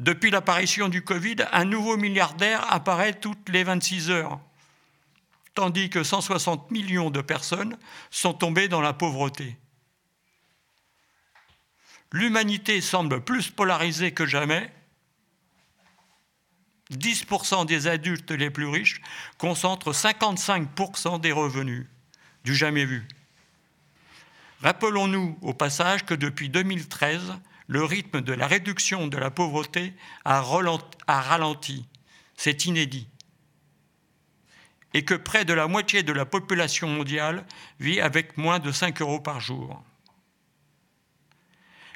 Depuis l'apparition du Covid, un nouveau milliardaire apparaît toutes les vingt-six heures, tandis que cent soixante millions de personnes sont tombées dans la pauvreté. L'humanité semble plus polarisée que jamais. dix pour cent des adultes les plus riches concentrent cinquante-cinq pour cent des revenus, du jamais vu. Rappelons-nous au passage que depuis deux mille treize, le rythme de la réduction de la pauvreté a ralenti. C'est inédit. Et que près de la moitié de la population mondiale vit avec moins de cinq euros par jour.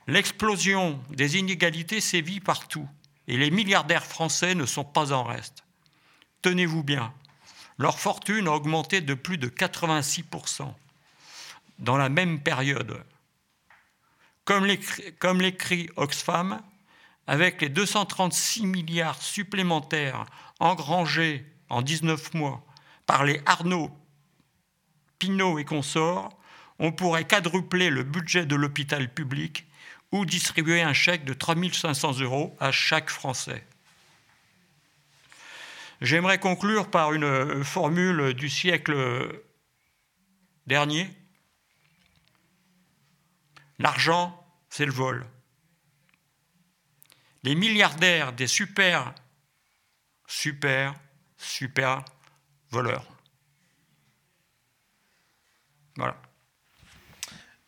L'explosion des inégalités sévit partout et les milliardaires français ne sont pas en reste. Tenez-vous bien, leur fortune a augmenté de plus de quatre-vingt-six pour cent dans la même période. Comme l'écrit, comme l'écrit Oxfam, avec les deux cent trente-six milliards supplémentaires engrangés en dix-neuf mois par les Arnaud, Pinault et consorts, on pourrait quadrupler le budget de l'hôpital public ou distribuer un chèque de trois mille cinq cents euros à chaque Français. J'aimerais conclure par une formule du siècle dernier. L'argent, c'est le vol. Les milliardaires des super, super, super voleurs. Voilà.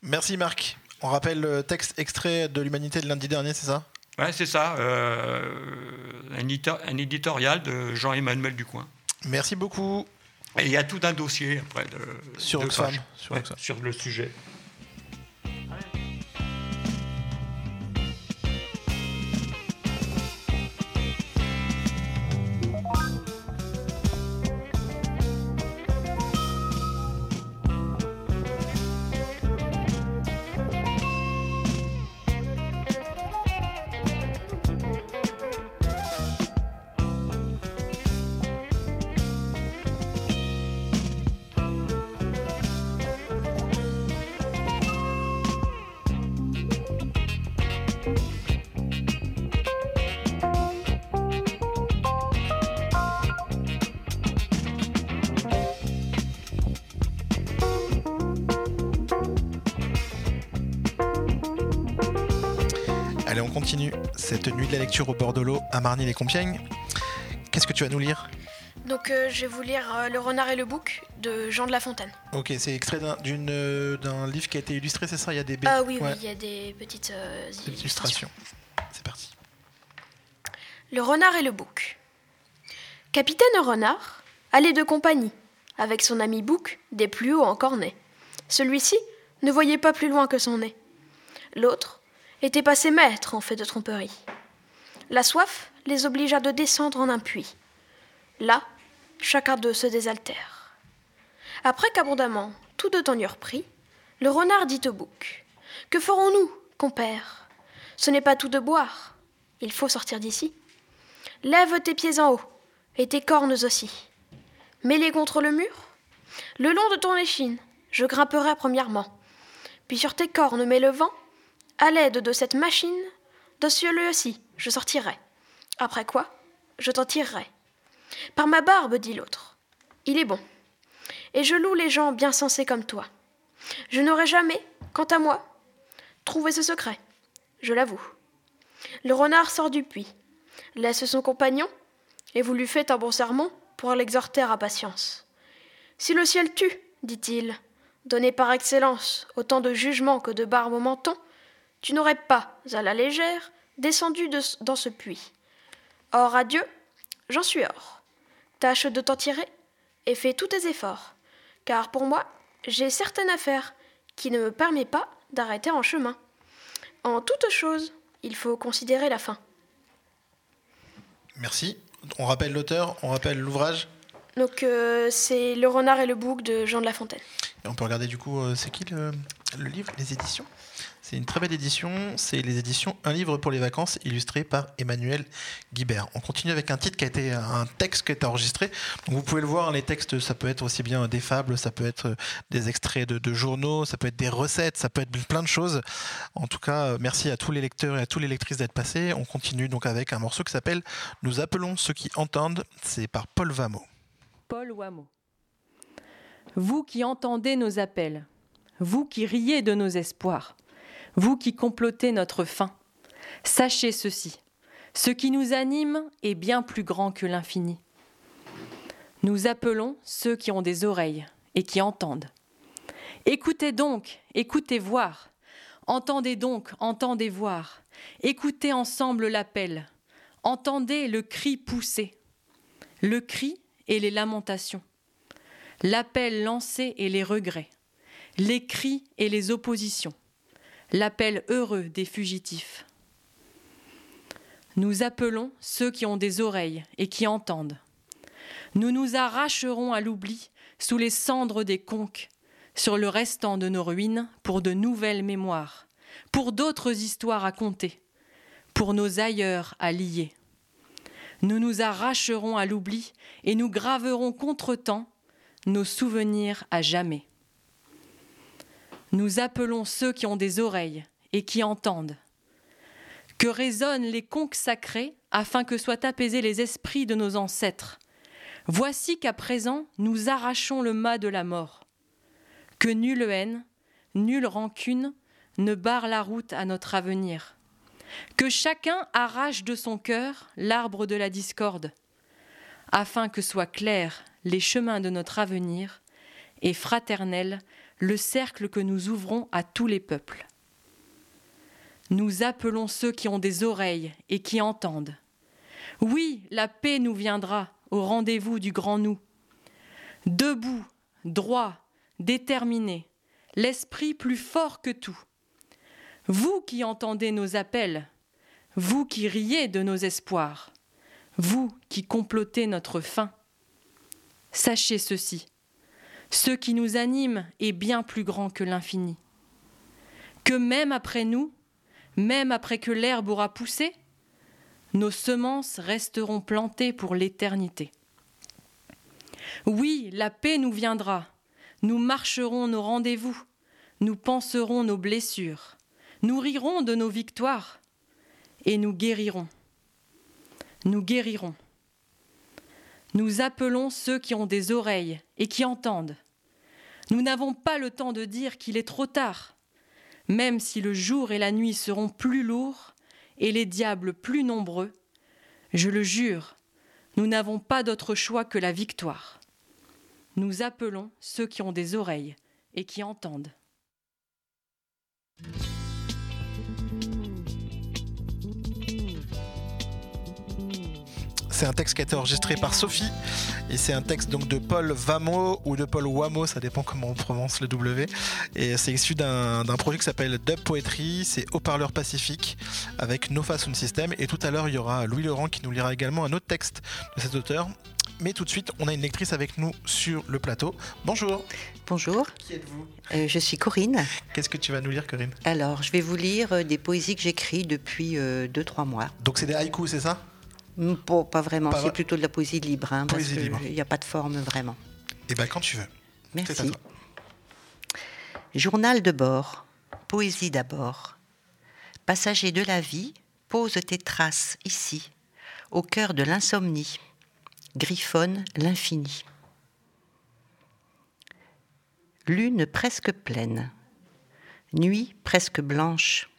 Merci Marc. On rappelle le texte extrait de L'Humanité de lundi dernier, c'est ça ? Ouais, c'est ça. Euh, un, édito- un éditorial de Jean-Emmanuel Ducoin. Merci beaucoup. Et il y a tout un dossier après de, sur, de Oxfam, sur, ouais, Oxfam. Sur le sujet. Cette nuit de la lecture au bord de l'eau à Marny-les-Compiègne. Qu'est-ce que tu vas nous lire ? Donc euh, je vais vous lire euh, Le renard et le bouc de Jean de La Fontaine. Ok, c'est extrait d'un, d'une, euh, d'un livre qui a été illustré, c'est ça ? Il y a des b- Ah oui, ouais. Oui, il y a des petites euh, illustrations. C'est parti. Le renard et le bouc. Capitaine Renard allait de compagnie, avec son ami Bouc, des plus hauts encore nés. Celui-ci ne voyait pas plus loin que son nez. L'autre était passé maître en fait de tromperie. La soif les obligea de descendre en un puits. Là, chacun d'eux se désaltère. Après qu'abondamment tous deux en eurent pris, le renard dit au bouc : « Que ferons-nous, compère ? Ce n'est pas tout de boire, il faut sortir d'ici. Lève tes pieds en haut, et tes cornes aussi. Mets-les contre le mur. Le long de ton échine, je grimperai premièrement. Puis sur tes cornes mets le vent. À l'aide de cette machine, de celui-ci, je sortirai. Après quoi, je t'en tirerai. Par ma barbe, dit l'autre, il est bon. Et je loue les gens bien sensés comme toi. Je n'aurai jamais, quant à moi, trouvé ce secret, je l'avoue. » Le renard sort du puits, laisse son compagnon, et vous lui faites un bon sermon pour l'exhorter à patience. « Si le ciel tue, dit-il, donné par excellence autant de jugement que de barbe au menton, tu n'aurais pas, à la légère, descendu de, dans ce puits. Or à Dieu, j'en suis hors. Tâche de t'en tirer et fais tous tes efforts, car pour moi, j'ai certaine affaire qui ne me permet pas d'arrêter en chemin. En toute chose, il faut considérer la fin. Merci. On rappelle l'auteur, on rappelle l'ouvrage. Donc euh, c'est Le renard et le bouc de Jean de La Fontaine. Et on peut regarder du coup, euh, c'est qui le, le livre, les éditions ? C'est une très belle édition, c'est les éditions Un livre pour les vacances, illustré par Emmanuel Guibert. On continue avec un titre qui a été un texte qui a été enregistré. Donc vous pouvez le voir, les textes, ça peut être aussi bien des fables, ça peut être des extraits de, de journaux, ça peut être des recettes, ça peut être plein de choses. En tout cas, merci à tous les lecteurs et à toutes les lectrices d'être passés. On continue donc avec un morceau qui s'appelle « Nous appelons ceux qui entendent », c'est par Paul Wamo. Paul Wamo. Vous qui entendez nos appels, vous qui riez de nos espoirs, vous qui complotez notre fin, sachez ceci, ce qui nous anime est bien plus grand que l'infini. Nous appelons ceux qui ont des oreilles et qui entendent. Écoutez donc, écoutez voir, entendez donc, entendez voir, écoutez ensemble l'appel, entendez le cri poussé, le cri et les lamentations, l'appel lancé et les regrets, les cris et les oppositions. L'appel heureux des fugitifs. Nous appelons ceux qui ont des oreilles et qui entendent. Nous nous arracherons à l'oubli sous les cendres des conques, sur le restant de nos ruines pour de nouvelles mémoires, pour d'autres histoires à conter, pour nos ailleurs à lier. Nous nous arracherons à l'oubli et nous graverons contre-temps nos souvenirs à jamais. Nous appelons ceux qui ont des oreilles et qui entendent. Que résonnent les conques sacrées afin que soient apaisés les esprits de nos ancêtres. Voici qu'à présent, nous arrachons le mât de la mort. Que nulle haine, nulle rancune ne barre la route à notre avenir. Que chacun arrache de son cœur l'arbre de la discorde, afin que soient clairs les chemins de notre avenir et fraternels le cercle que nous ouvrons à tous les peuples. Nous appelons ceux qui ont des oreilles et qui entendent. Oui, la paix nous viendra au rendez-vous du grand nous. Debout, droit, déterminé, l'esprit plus fort que tout. Vous qui entendez nos appels, vous qui riez de nos espoirs, vous qui complotez notre fin, sachez ceci. Ce qui nous anime est bien plus grand que l'infini. Que même après nous, même après que l'herbe aura poussé, nos semences resteront plantées pour l'éternité. Oui, la paix nous viendra, nous marcherons nos rendez-vous, nous panserons nos blessures, nous rirons de nos victoires et nous guérirons. Nous guérirons. Nous appelons ceux qui ont des oreilles et qui entendent. Nous n'avons pas le temps de dire qu'il est trop tard, même si le jour et la nuit seront plus lourds et les diables plus nombreux. Je le jure, nous n'avons pas d'autre choix que la victoire. Nous appelons ceux qui ont des oreilles et qui entendent. C'est un texte qui a été enregistré par Sophie et c'est un texte donc de Paul Wamo ou de Paul Wamo, ça dépend comment on prononce le W. Et c'est issu d'un, d'un projet qui s'appelle Dub Poetry, c'est Haut-parleur Pacifique avec Nofa Sound System. Et tout à l'heure, il y aura Louis Laurent qui nous lira également un autre texte de cet auteur. Mais tout de suite, on a une lectrice avec nous sur le plateau. Bonjour. Bonjour. Qui êtes-vous ? euh, Je suis Corinne. Qu'est-ce que tu vas nous lire, Corinne ? Alors, je vais vous lire des poésies que j'écris depuis euh, deux trois mois. Donc c'est des haïkus, c'est ça ? Bon, pas vraiment, pas c'est plutôt de la poésie libre, hein, poésie parce qu'il n'y a pas de forme vraiment. Eh bien, quand tu veux. Merci. Journal de bord, poésie d'abord. Passager de la vie, pose tes traces ici, au cœur de l'insomnie. Griffonne l'infini. Lune presque pleine, nuit presque blanche.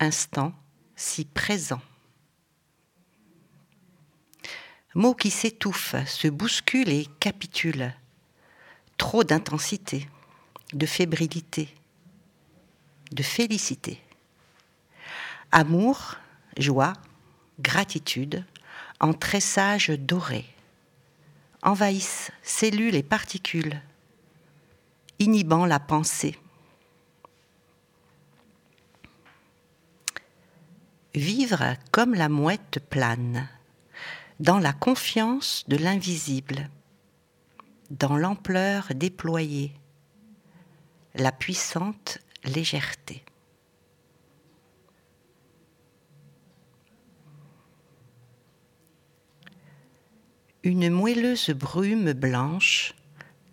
Instant si présent. Mots qui s'étouffent, se bousculent et capitulent. Trop d'intensité, de fébrilité, de félicité. Amour, joie, gratitude, en tressage doré. Envahissent cellules et particules, inhibant la pensée. vivre comme la mouette plane, dans la confiance de l'invisible, dans l'ampleur déployée, la puissante légèreté. Une moelleuse brume blanche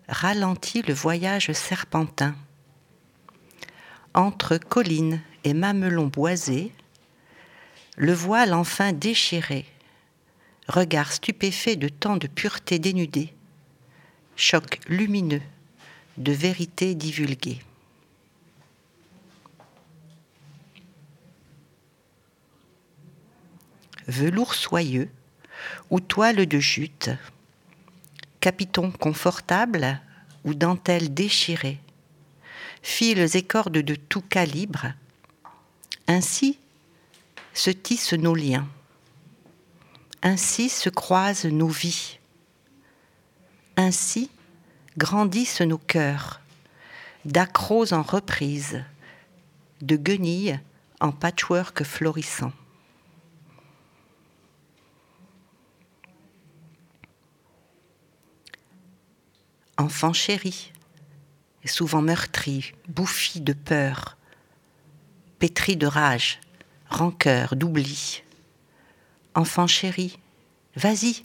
ralentit le voyage serpentin. Entre collines et mamelons boisés, le voile enfin déchiré, regard stupéfait de tant de pureté dénudée, choc lumineux de vérité divulguée. Velours soyeux ou toile de jute, capiton confortable ou dentelle déchirée, fils et cordes de tout calibre, ainsi se tissent nos liens, ainsi se croisent nos vies, ainsi grandissent nos cœurs, d'accros en reprise, de guenilles en patchwork florissant. Enfant chéri, souvent meurtri, bouffi de peur, pétri de rage, rancœur, d'oubli. Enfant chéri, vas-y,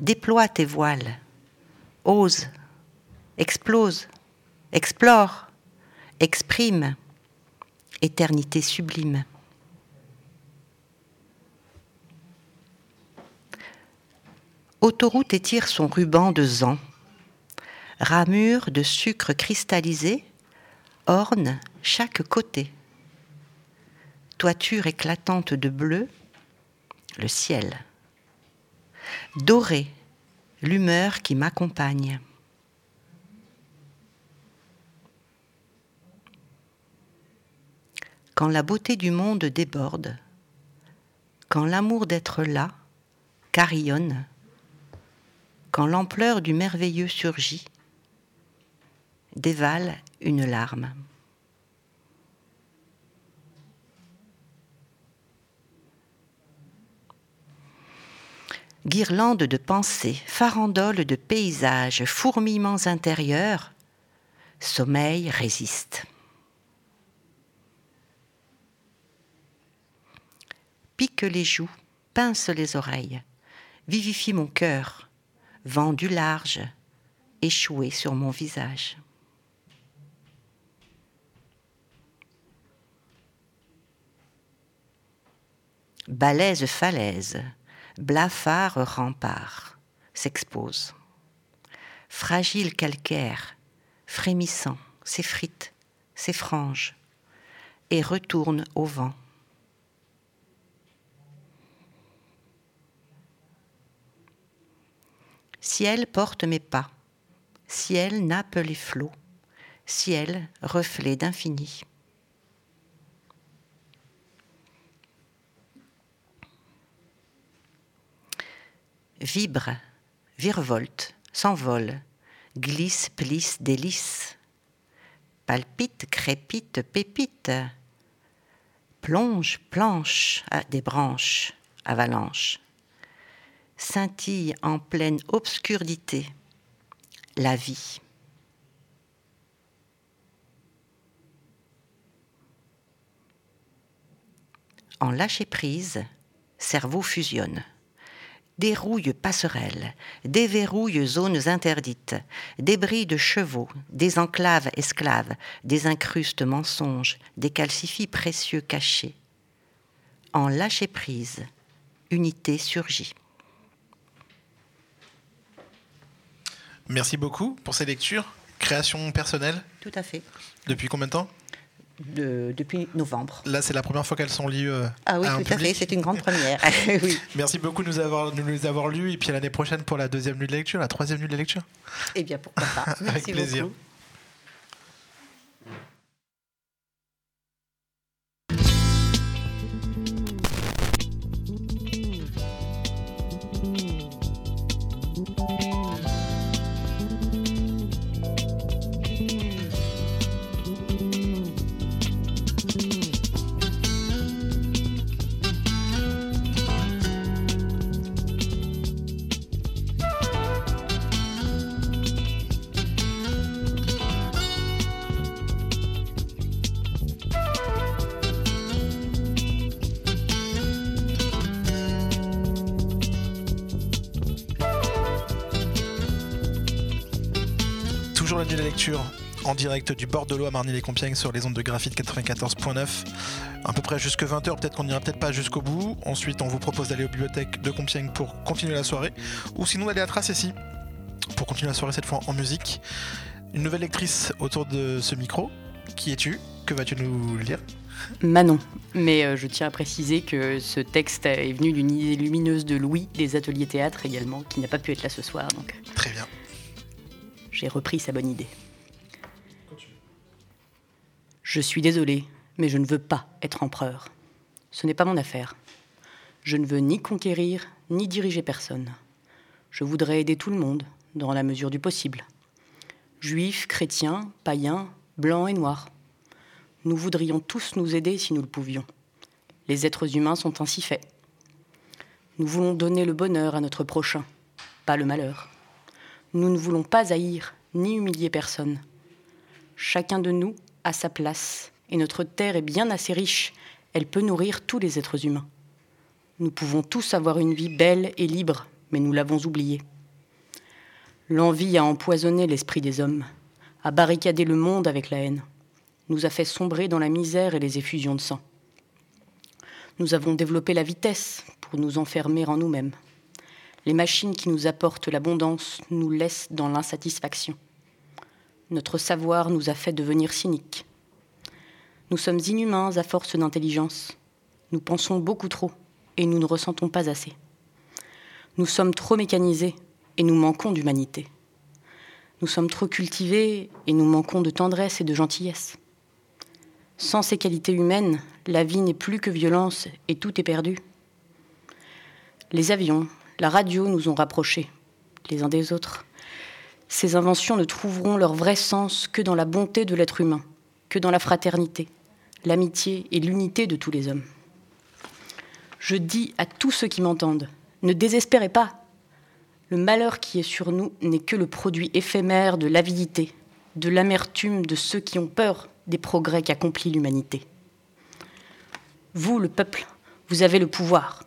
déploie tes voiles, ose, explose, explore, exprime, éternité sublime. Autoroute étire son ruban de zan. Ramures de sucre cristallisé ornent chaque côté. Toiture éclatante de bleu, le ciel. Doré, l'humeur qui m'accompagne. Quand la beauté du monde déborde, quand l'amour d'être là carillonne, quand l'ampleur du merveilleux surgit, dévale une larme. Guirlandes de pensées, farandoles de paysages, fourmillements intérieurs, sommeil résiste. Pique les joues, pince les oreilles, vivifie mon cœur, vent du large, échoué sur mon visage. Balèze falaise, blafard rempart, s'expose. Fragile calcaire, frémissant, s'effrite, s'effrange et retourne au vent. Ciel porte mes pas, ciel nappe les flots, ciel reflet d'infini. Vibre, virevolte, s'envole, glisse, plisse, délice, palpite, crépite, pépite, plonge, planche, à des branches, avalanche, scintille en pleine obscurité, la vie. En lâcher prise, cerveau fusionne. Dérouille passerelles, déverrouille zones interdites, débris de chevaux, désenclave esclaves, désincruste mensonges, décalcifie précieux cachés. En lâcher prise, unité surgit. Merci beaucoup pour ces lectures. Création personnelle ? Tout à fait. Depuis combien de temps ? De, depuis novembre. Là, c'est la première fois qu'elles sont lues euh, ah oui, à un public. Ah oui, tout à fait, c'est une grande première. Oui. Merci beaucoup de nous avoir, de nous avoir lues, et puis à l'année prochaine pour la deuxième nuit de lecture, la troisième nuit de lecture. Eh bien, pourquoi pas. Merci avec plaisir. Beaucoup. toujours l'objet de la lecture en direct du Bord de l'Eau à Marny-les-Compiègne sur les ondes de Graf'hit quatre-vingt-quatorze neuf, à peu près jusque vingt heures, peut-être qu'on n'ira peut-être pas jusqu'au bout. Ensuite on vous propose d'aller aux bibliothèques de Compiègne pour continuer la soirée, ou sinon d'aller à Tracy-le-Mont pour continuer la soirée, cette fois en musique. Une nouvelle lectrice autour de ce micro, qui es-tu? Que vas-tu nous lire? Manon, mais je tiens à préciser que ce texte est venu d'une idée lumineuse de Louis des ateliers théâtre également, qui n'a pas pu être là ce soir, donc très bien, j'ai repris sa bonne idée. Je suis désolée, mais je ne veux pas être empereur. Ce n'est pas mon affaire. Je ne veux ni conquérir, ni diriger personne. Je voudrais aider tout le monde, dans la mesure du possible. Juifs, chrétiens, païens, blancs et noirs. Nous voudrions tous nous aider si nous le pouvions. Les êtres humains sont ainsi faits. Nous voulons donner le bonheur à notre prochain, pas le malheur. Nous ne voulons pas haïr, ni humilier personne. Chacun de nous à sa place, et notre terre est bien assez riche, elle peut nourrir tous les êtres humains. Nous pouvons tous avoir une vie belle et libre, mais nous l'avons oubliée. L'envie a empoisonné l'esprit des hommes, a barricadé le monde avec la haine, nous a fait sombrer dans la misère et les effusions de sang. Nous avons développé la vitesse pour nous enfermer en nous-mêmes. Les machines qui nous apportent l'abondance nous laissent dans l'insatisfaction. Notre savoir nous a fait devenir cyniques. Nous sommes inhumains à force d'intelligence. Nous pensons beaucoup trop et nous ne ressentons pas assez. Nous sommes trop mécanisés et nous manquons d'humanité. Nous sommes trop cultivés et nous manquons de tendresse et de gentillesse. Sans ces qualités humaines, la vie n'est plus que violence et tout est perdu. Les avions, la radio nous ont rapprochés les uns des autres. Ces inventions ne trouveront leur vrai sens que dans la bonté de l'être humain, que dans la fraternité, l'amitié et l'unité de tous les hommes. Je dis à tous ceux qui m'entendent, ne désespérez pas. Le malheur qui est sur nous n'est que le produit éphémère de l'avidité, de l'amertume de ceux qui ont peur des progrès qu'accomplit l'humanité. Vous, le peuple, vous avez le pouvoir,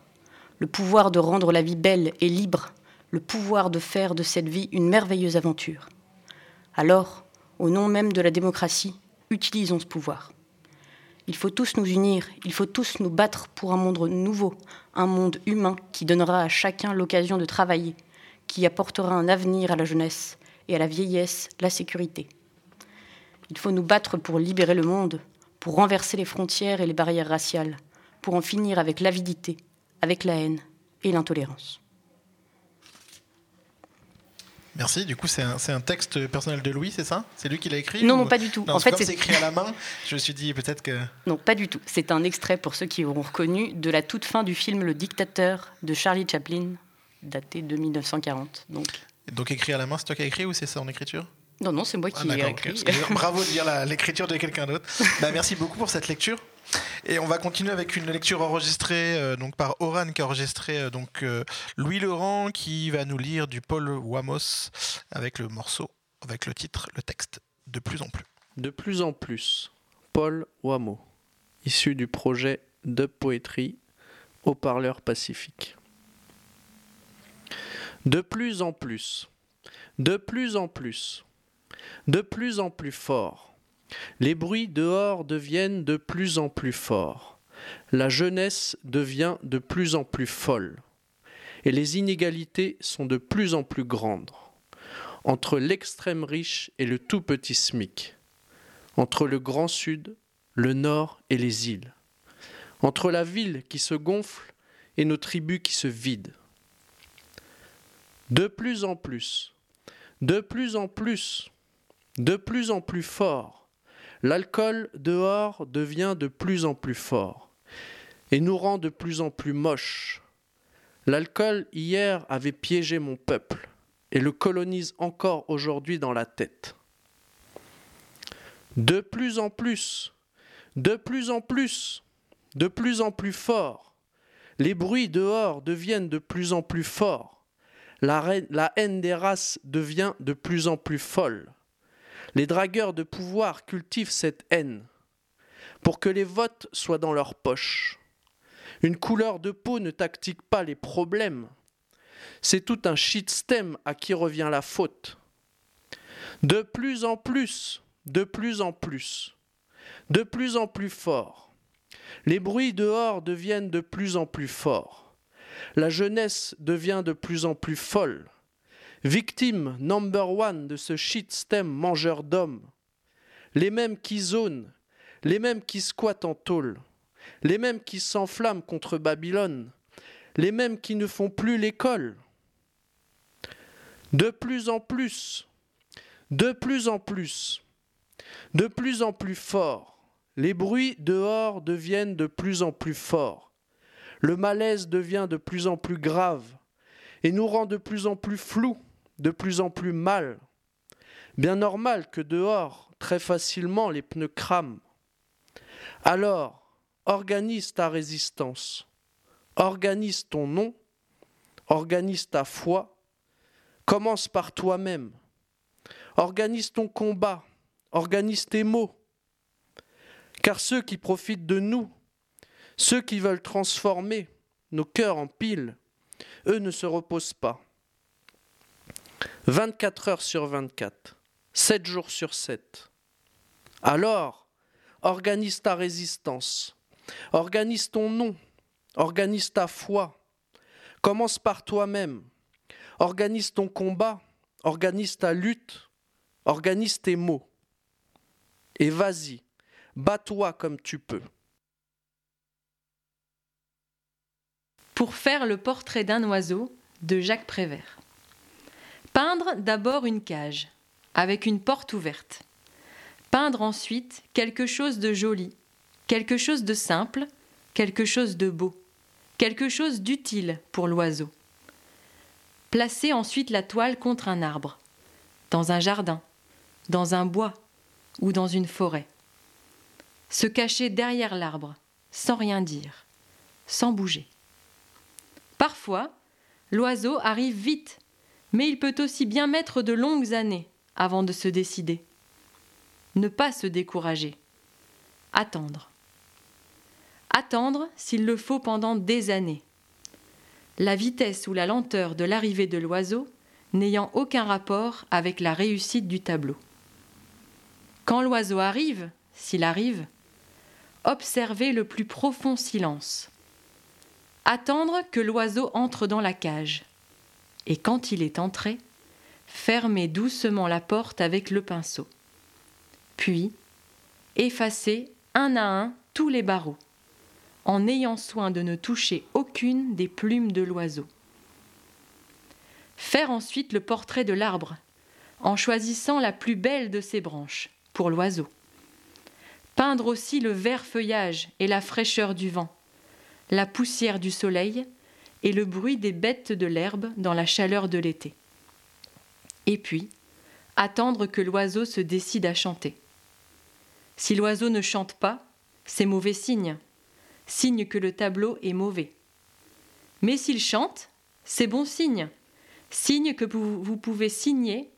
le pouvoir de rendre la vie belle et libre, le pouvoir de faire de cette vie une merveilleuse aventure. Alors, au nom même de la démocratie, utilisons ce pouvoir. Il faut tous nous unir, il faut tous nous battre pour un monde nouveau, un monde humain qui donnera à chacun l'occasion de travailler, qui apportera un avenir à la jeunesse et à la vieillesse, la sécurité. Il faut nous battre pour libérer le monde, pour renverser les frontières et les barrières raciales, pour en finir avec l'avidité, avec la haine et l'intolérance. Merci, du coup c'est un, c'est un texte personnel de Louis, c'est ça? C'est lui qui l'a écrit? Non, ou... non pas du tout. Non, en fait, comme c'est écrit à la main, je me suis dit peut-être que... Non, pas du tout. C'est un extrait, pour ceux qui auront reconnu, de la toute fin du film Le Dictateur de Charlie Chaplin, daté de mille neuf cent quarante. Donc, donc écrit à la main, c'est toi qui as écrit ou c'est ça en écriture? Non, non, c'est moi qui ah, ai écrit. Okay. Bravo de lire la, l'écriture de quelqu'un d'autre. Bah, merci beaucoup pour cette lecture. Et on va continuer avec une lecture enregistrée euh, donc par Oran qui a enregistré euh, donc, euh, Louis Laurent qui va nous lire du Paul Wamo avec le morceau, avec le titre, le texte De plus en plus. De plus en plus, Paul Wamo, issu du projet de poétrie au parleur pacifique. De plus en plus, de plus en plus, de plus en plus fort. Les bruits dehors deviennent de plus en plus forts. La jeunesse devient de plus en plus folle. Et les inégalités sont de plus en plus grandes. Entre l'extrême riche et le tout petit SMIC. Entre le grand sud, le nord et les îles. Entre la ville qui se gonfle et nos tribus qui se vident. De plus en plus, de plus en plus, de plus en plus fort. L'alcool dehors devient de plus en plus fort et nous rend de plus en plus moches. L'alcool hier avait piégé mon peuple et le colonise encore aujourd'hui dans la tête. De plus en plus, de plus en plus, de plus en plus fort. Les bruits dehors deviennent de plus en plus forts. La, reine, la haine des races devient de plus en plus folle. Les dragueurs de pouvoir cultivent cette haine pour que les votes soient dans leurs poches. Une couleur de peau ne tactique pas les problèmes. C'est tout un shitstem à qui revient la faute. de plus en plus, de plus en plus, de plus en plus fort. Les bruits dehors deviennent de plus en plus forts. La jeunesse devient de plus en plus folle. Victime number one de ce shitstem mangeur d'hommes. Les mêmes qui zonent, les mêmes qui squattent en tôle, les mêmes qui s'enflamment contre Babylone, les mêmes qui ne font plus l'école. De plus en plus, de plus en plus, de plus en plus fort, les bruits dehors deviennent de plus en plus forts. Le malaise devient de plus en plus grave et nous rend de plus en plus flous, de plus en plus mal. Bien normal que dehors, très facilement, les pneus crament. Alors, organise ta résistance, organise ton nom, organise ta foi, commence par toi-même, organise ton combat, organise tes mots. Car ceux qui profitent de nous, ceux qui veulent transformer nos cœurs en piles, eux ne se reposent pas. vingt-quatre heures sur vingt-quatre, sept jours sur sept. Alors, organise ta résistance, organise ton nom, organise ta foi, commence par toi-même, organise ton combat, organise ta lutte, organise tes mots. Et vas-y, bats-toi comme tu peux. Pour faire le portrait d'un oiseau de Jacques Prévert. Peindre d'abord une cage, avec une porte ouverte. Peindre ensuite quelque chose de joli, quelque chose de simple, quelque chose de beau, quelque chose d'utile pour l'oiseau. Placer ensuite la toile contre un arbre, dans un jardin, dans un bois ou dans une forêt. Se cacher derrière l'arbre, sans rien dire, sans bouger. Parfois, l'oiseau arrive vite, mais il peut aussi bien mettre de longues années avant de se décider. Ne pas se décourager. Attendre. Attendre s'il le faut pendant des années. La vitesse ou la lenteur de l'arrivée de l'oiseau n'ayant aucun rapport avec la réussite du tableau. Quand l'oiseau arrive, s'il arrive, observez le plus profond silence. Attendre que l'oiseau entre dans la cage. Et quand il est entré, fermez doucement la porte avec le pinceau. Puis, effacez un à un tous les barreaux, en ayant soin de ne toucher aucune des plumes de l'oiseau. Faire ensuite le portrait de l'arbre, en choisissant la plus belle de ses branches, pour l'oiseau. Peindre aussi le vert feuillage et la fraîcheur du vent, la poussière du soleil et le bruit des bêtes de l'herbe dans la chaleur de l'été. Et puis, attendre que l'oiseau se décide à chanter. Si l'oiseau ne chante pas, c'est mauvais signe, signe que le tableau est mauvais. Mais s'il chante, c'est bon signe, signe que vous pouvez signer,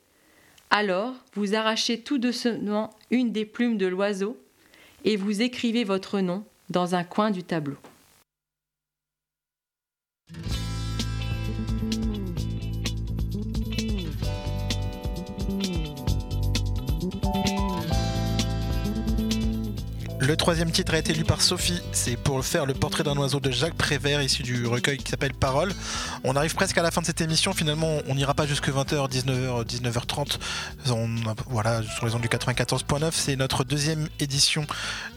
alors vous arrachez tout doucement une des plumes de l'oiseau et vous écrivez votre nom dans un coin du tableau. Le troisième titre a été lu par Sophie, c'est Pour faire le portrait d'un oiseau de Jacques Prévert, issu du recueil qui s'appelle Paroles. On arrive presque à la fin de cette émission, finalement on n'ira pas jusque vingt heures, dix-neuf heures, dix-neuf heures trente, on, voilà, sur les ondes du quatre-vingt-quatorze neuf, c'est notre deuxième édition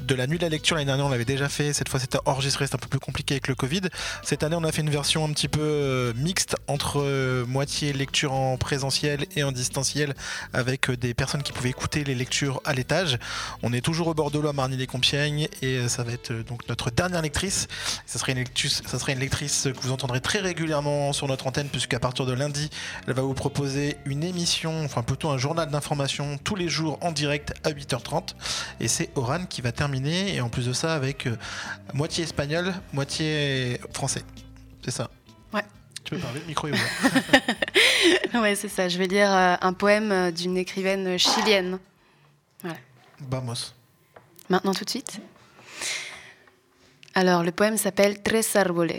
de la nuit de la lecture. L'année dernière on l'avait déjà fait, cette fois c'était enregistré, c'est un peu plus compliqué avec le Covid. Cette année on a fait une version un petit peu mixte, entre moitié lecture en présentiel et en distanciel, avec des personnes qui pouvaient écouter les lectures à l'étage. On est toujours au bord de l'eau à Marny-les-Compiègne, et ça va être donc notre dernière lectrice. Ça sera, une lectrice, ça sera une lectrice que vous entendrez très régulièrement sur notre antenne, puisqu'à partir de lundi, elle va vous proposer une émission, enfin plutôt un journal d'information tous les jours en direct à huit heures trente. Et c'est Oran qui va terminer, et en plus de ça avec euh, moitié espagnol, moitié français. C'est ça. Ouais. Tu peux parler, le micro est ouvert. Ouais, c'est ça. Je vais lire euh, un poème d'une écrivaine chilienne. Voilà. Vamos. Maintenant tout de suite. Alors, le poème s'appelle Tres árboles.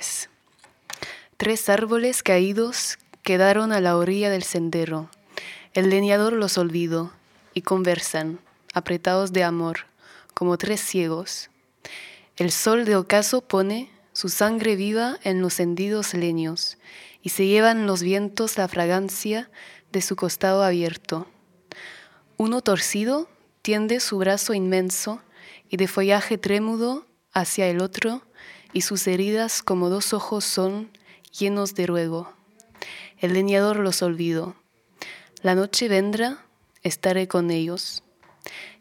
Tres árboles caídos quedaron a la orilla del sendero. El leñador los olvidó y conversan, apretados de amor, como tres ciegos. El sol de ocaso pone su sangre viva en los hendidos leños y se llevan los vientos la fragancia de su costado abierto. Uno torcido tiende su brazo inmenso y de follaje trémulo hacia el otro y sus heridas como dos ojos son llenos de ruego. El leñador los olvidó. La noche vendrá, estaré con ellos.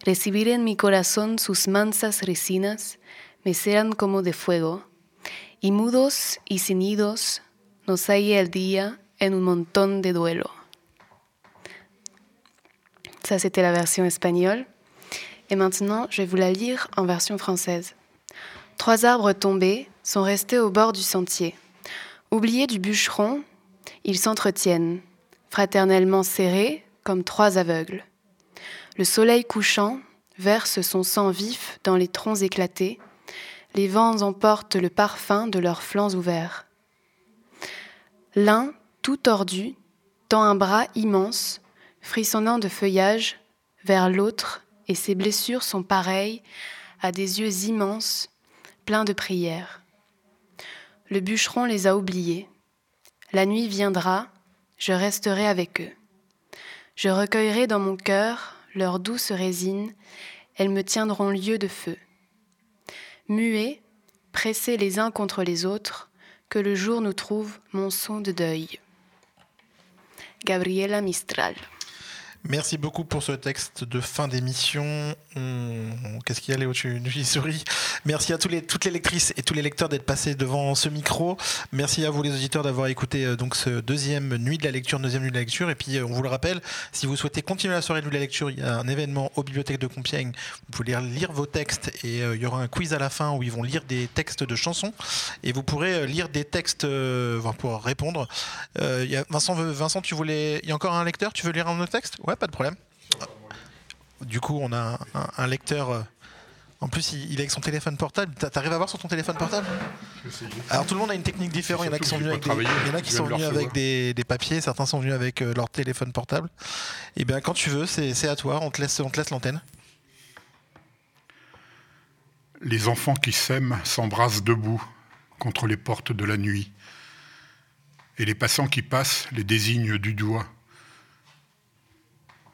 Recibiré en mi corazón sus mansas resinas, me serán como de fuego. Y mudos y ceñidos nos halle el día en un montón de duelo. Ça, c'était la version espagnole. Et maintenant, je vais vous la lire en version française. Trois arbres tombés sont restés au bord du sentier. Oubliés du bûcheron, ils s'entretiennent, fraternellement serrés comme trois aveugles. Le soleil couchant verse son sang vif dans les troncs éclatés. Les vents emportent le parfum de leurs flancs ouverts. L'un, tout tordu, tend un bras immense, frissonnant de feuillage, vers l'autre, et ses blessures sont pareilles à des yeux immenses, pleins de prières. Le bûcheron les a oubliés. La nuit viendra, je resterai avec eux. Je recueillerai dans mon cœur leur douce résine, elles me tiendront lieu de feu. Muets, pressés les uns contre les autres, que le jour nous trouve monceau de deuil. Gabriela Mistral. Merci beaucoup pour ce texte de fin d'émission. Hum, qu'est-ce qu'il y a, Léo? Tu, tu y souris. Merci à tous les, toutes les lectrices et tous les lecteurs d'être passés devant ce micro. Merci à vous, les auditeurs, d'avoir écouté euh, donc ce deuxième nuit de la lecture, deuxième nuit de la lecture. Et puis, euh, on vous le rappelle, si vous souhaitez continuer la soirée de la lecture, il y a un événement aux bibliothèques de Compiègne. Vous pouvez lire, lire vos textes et euh, il y aura un quiz à la fin où ils vont lire des textes de chansons et vous pourrez euh, lire des textes euh, pour répondre. Euh, il y a Vincent, Vincent, tu voulais. Il y a encore un lecteur? Tu veux lire un autre texte? Ouais. Pas de problème. Du coup, on a un, un, un lecteur. En plus, il, il est avec son téléphone portable. T'arrives à voir sur ton téléphone portable? Alors, tout le monde a une technique différente. Il y en a qui sont venus avec, des, il y en a qui sont venus avec des, des papiers. Certains sont venus avec euh, leur téléphone portable. Et bien, quand tu veux, c'est, c'est à toi. On te laisse, on te laisse l'antenne. Les enfants qui s'aiment s'embrassent debout contre les portes de la nuit. Et les passants qui passent les désignent du doigt.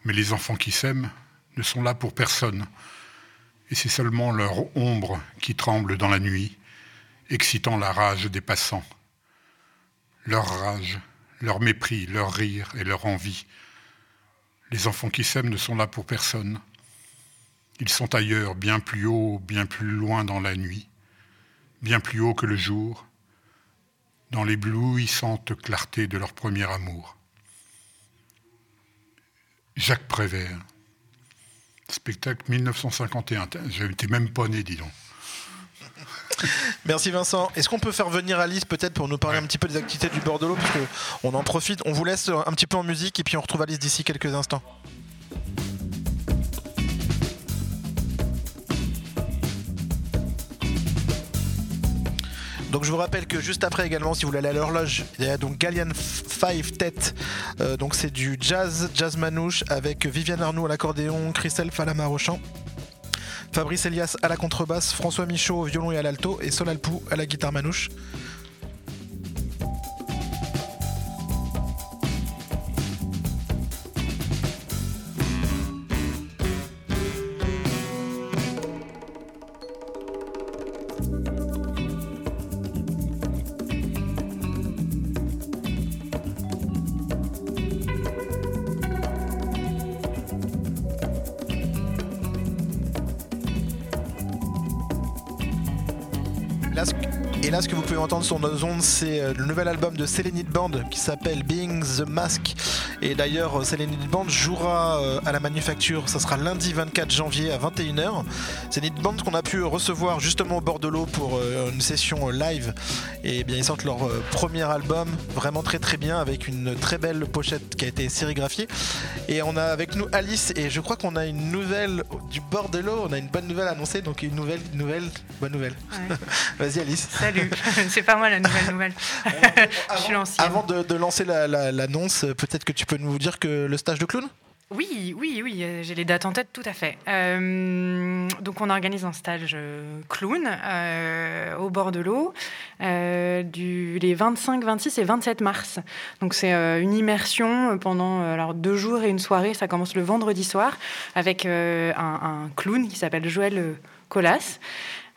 Mais les enfants qui s'aiment ne sont là pour personne. Et c'est seulement leur ombre qui tremble dans la nuit, excitant la rage des passants. Leur rage, leur mépris, leur rire et leur envie. Les enfants qui s'aiment ne sont là pour personne. Ils sont ailleurs, bien plus haut, bien plus loin dans la nuit, bien plus haut que le jour, dans l'éblouissante clarté de leur premier amour. Jacques Prévert, spectacle dix-neuf cent cinquante et un. Je n'étais même pas né, dis donc. Merci Vincent. Est-ce qu'on peut faire venir Alice peut-être pour nous parler ouais. un petit peu des activités du Bord de l'Eau, parce qu'on en profite. On vous laisse un petit peu en musique et puis on retrouve Alice d'ici quelques instants. Donc je vous rappelle que juste après également, si vous voulez aller à l'horloge, il y a donc Gallian Five Tête, euh, donc c'est du jazz, jazz manouche avec Viviane Arnoux à l'accordéon, Christelle Falamar au chant, Fabrice Elias à la contrebasse, François Michaud au violon et à l'alto et Solal Pou à la guitare manouche. Entendre sur nos ondes, c'est le nouvel album de Selenite Band qui s'appelle Being the Mask. Et d'ailleurs, Selenite Band jouera à la Manufacture, ça sera lundi vingt-quatre janvier à vingt et une heures. Selenite Band qu'on a pu recevoir justement au Bord de l'Eau pour une session live. Et bien, ils sortent leur premier album, vraiment très très bien, avec une très belle pochette qui a été sérigraphiée. Et on a avec nous Alice, et je crois qu'on a une nouvelle du Bord de l'Eau, on a une bonne nouvelle annoncée, donc une nouvelle, nouvelle, bonne nouvelle. Ouais. Vas-y Alice. Salut. C'est pas moi la nouvelle nouvelle. Avant, je suis l'ancienne. Avant de, de lancer la, la, l'annonce, peut-être que tu peux peux nous dire que le stage de clown ? Oui, oui, oui, j'ai les dates en tête, tout à fait. Euh, donc, on organise un stage clown euh, au bord de l'eau euh, du, les vingt-cinq, vingt-six et vingt-sept mars. Donc, c'est euh, une immersion pendant alors, deux jours et une soirée. Ça commence le vendredi soir avec euh, un, un clown qui s'appelle Joël Colas.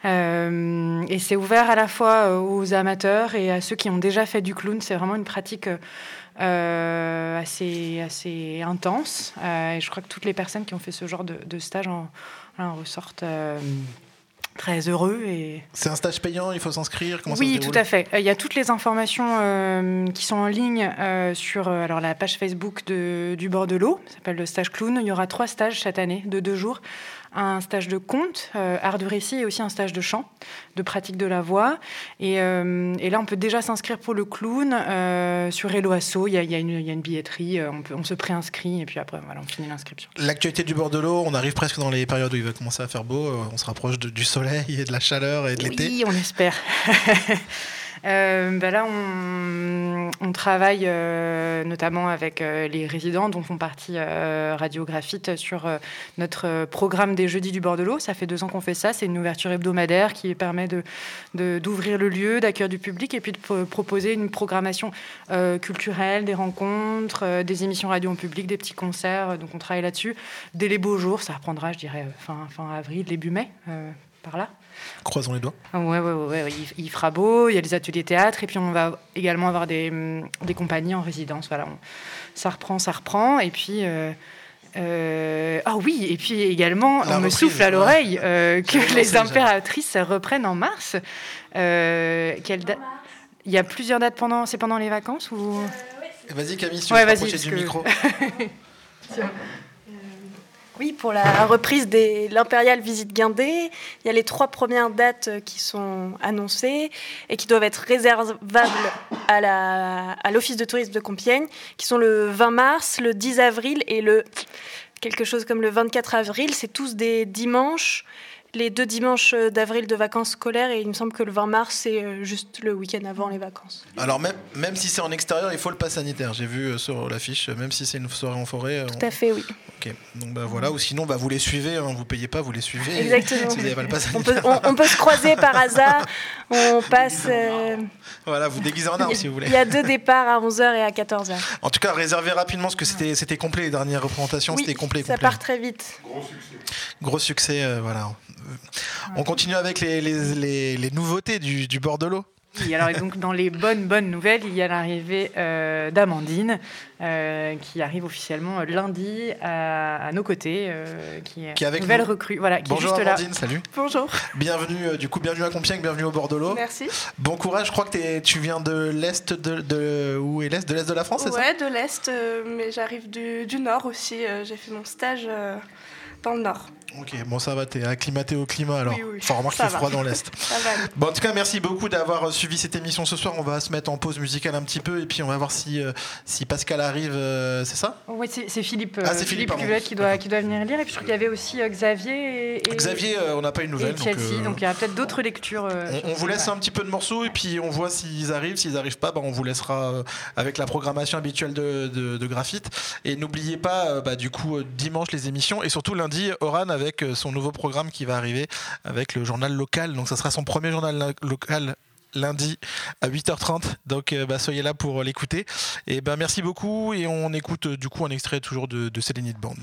Euh, et c'est ouvert à la fois aux amateurs et à ceux qui ont déjà fait du clown. C'est vraiment une pratique euh, assez, assez intense. Euh, et je crois que toutes les personnes qui ont fait ce genre de, de stage en, en ressortent euh, très heureux. Et... C'est un stage payant, il faut s'inscrire. Comment oui, tout à fait. Il y a toutes les informations euh, qui sont en ligne euh, sur alors, la page Facebook de, du Bord de l'Eau. Ça s'appelle le stage clown. Il y aura trois stages cette année de deux jours. Un stage de conte, euh, art de récit et aussi un stage de chant, de pratique de la voix. Et, euh, et là, on peut déjà s'inscrire pour le clown euh, sur Hello Asso. Il y a, y, a y a une billetterie, on, peut, on se préinscrit et puis après, voilà, on finit l'inscription. L'actualité du Bord de l'Eau, on arrive presque dans les périodes où il va commencer à faire beau. On se rapproche de, du soleil et de la chaleur et de oui, l'été. Oui, on espère. Euh, bah là, on, on travaille euh, notamment avec euh, les résidents dont font partie euh, Radio Graf'hit sur euh, notre euh, programme des jeudis du Bord de l'Eau. Ça fait deux ans qu'on fait ça. C'est une ouverture hebdomadaire qui permet de, de, d'ouvrir le lieu, d'accueillir du public et puis de p- proposer une programmation euh, culturelle, des rencontres, euh, des émissions radio en public, des petits concerts. Donc, on travaille là-dessus. Dès les beaux jours, ça reprendra, je dirais, fin, fin avril, début mai, euh, par là. Croisons les doigts. Ouais, ouais, ouais, ouais. Il, il fera beau, il y a des ateliers théâtre et puis on va également avoir des, des compagnies en résidence. Voilà, on, ça reprend, ça reprend. Et puis, euh, euh, ah oui, et puis également, la on reprise, me souffle à l'oreille euh, que les pensé, impératrices ça. reprennent en mars. Euh, quelle da- en mars. Il y a plusieurs dates pendant, c'est pendant les vacances ou euh, ouais, Vas-y Camille, si tu ouais, vas te du que... micro. Tiens. Oui, pour la reprise de l'Impériale Visite Guindée, il y a les trois premières dates qui sont annoncées et qui doivent être réservables à, la, à l'Office de tourisme de Compiègne, qui sont le vingt mars, le dix avril et le quelque chose comme le vingt-quatre avril. C'est tous des dimanches, les deux dimanches d'avril de vacances scolaires, et il me semble que le vingt mars, c'est juste le week-end avant les vacances. Alors même, même si c'est en extérieur, il faut le pass sanitaire. J'ai vu sur l'affiche, même si c'est une soirée en forêt. Tout on... à fait, oui. Ok, donc bah, voilà, ou sinon bah, vous les suivez, hein. Vous payez pas, vous les suivez. Exactement. Si vous n'avez pas le pass sanitaire. On peut, on, on peut se croiser par hasard, on passe... Euh... Voilà, vous déguisez en arbre si vous voulez. Il y a deux départs à onze heures et à quatorze heures. En tout cas, réservez rapidement, parce que c'était, c'était complet, les dernières représentations, oui, c'était complet. ça complet. part très vite. Gros succès. Gros succès, euh, voilà. On continue avec les, les, les, les nouveautés du, du Bord de l'Eau. Oui, alors, et donc, dans les bonnes, bonnes nouvelles, il y a l'arrivée euh, d'Amandine, euh, qui arrive officiellement lundi à, à nos côtés, euh, qui est qui avec nouvelle nous. recrue. Voilà, qui Bonjour est juste Amandine, là. Salut. Bonjour. Bienvenue, euh, du coup, bienvenue à Compiègne, bienvenue au Bord de l'Eau. Merci. Bon courage, je crois que tu viens de l'Est de, de... Où est l'Est de l'Est de la France, c'est ouais, ça ? Ouais, de l'Est, euh, mais j'arrive du, du Nord aussi. Euh, j'ai fait mon stage euh, dans le Nord. Ok, bon ça va, t'es acclimaté au climat alors. Oui, oui. Enfin, remarque c'est froid dans l'Est. Ça va. Bon, en tout cas, merci beaucoup d'avoir suivi cette émission ce soir. On va se mettre en pause musicale un petit peu et puis on va voir si, euh, si Pascal arrive, euh, c'est ça ? Oui, c'est, c'est Philippe, ah, c'est Philippe, Philippe Cuvette qui doit, qui doit venir lire. Et puis je crois qu'il y avait aussi euh, Xavier et... Xavier, euh, on n'a pas une nouvelle. Et Chelsea, donc, euh, donc il y a peut-être d'autres lectures. Euh, on on vous laisse ouais. un petit peu de morceaux et puis on voit s'ils arrivent. S'ils n'arrivent pas, bah, on vous laissera avec la programmation habituelle de, de, de Graf'hit. Et n'oubliez pas, bah, du coup, dimanche les émissions et surtout lundi, Oran avec avec son nouveau programme qui va arriver avec le journal local. Donc ça sera son premier journal local lundi à huit heures trente. Donc bah, soyez là pour l'écouter. Et ben bah, merci beaucoup et on écoute du coup un extrait toujours de, de Sélénite Band.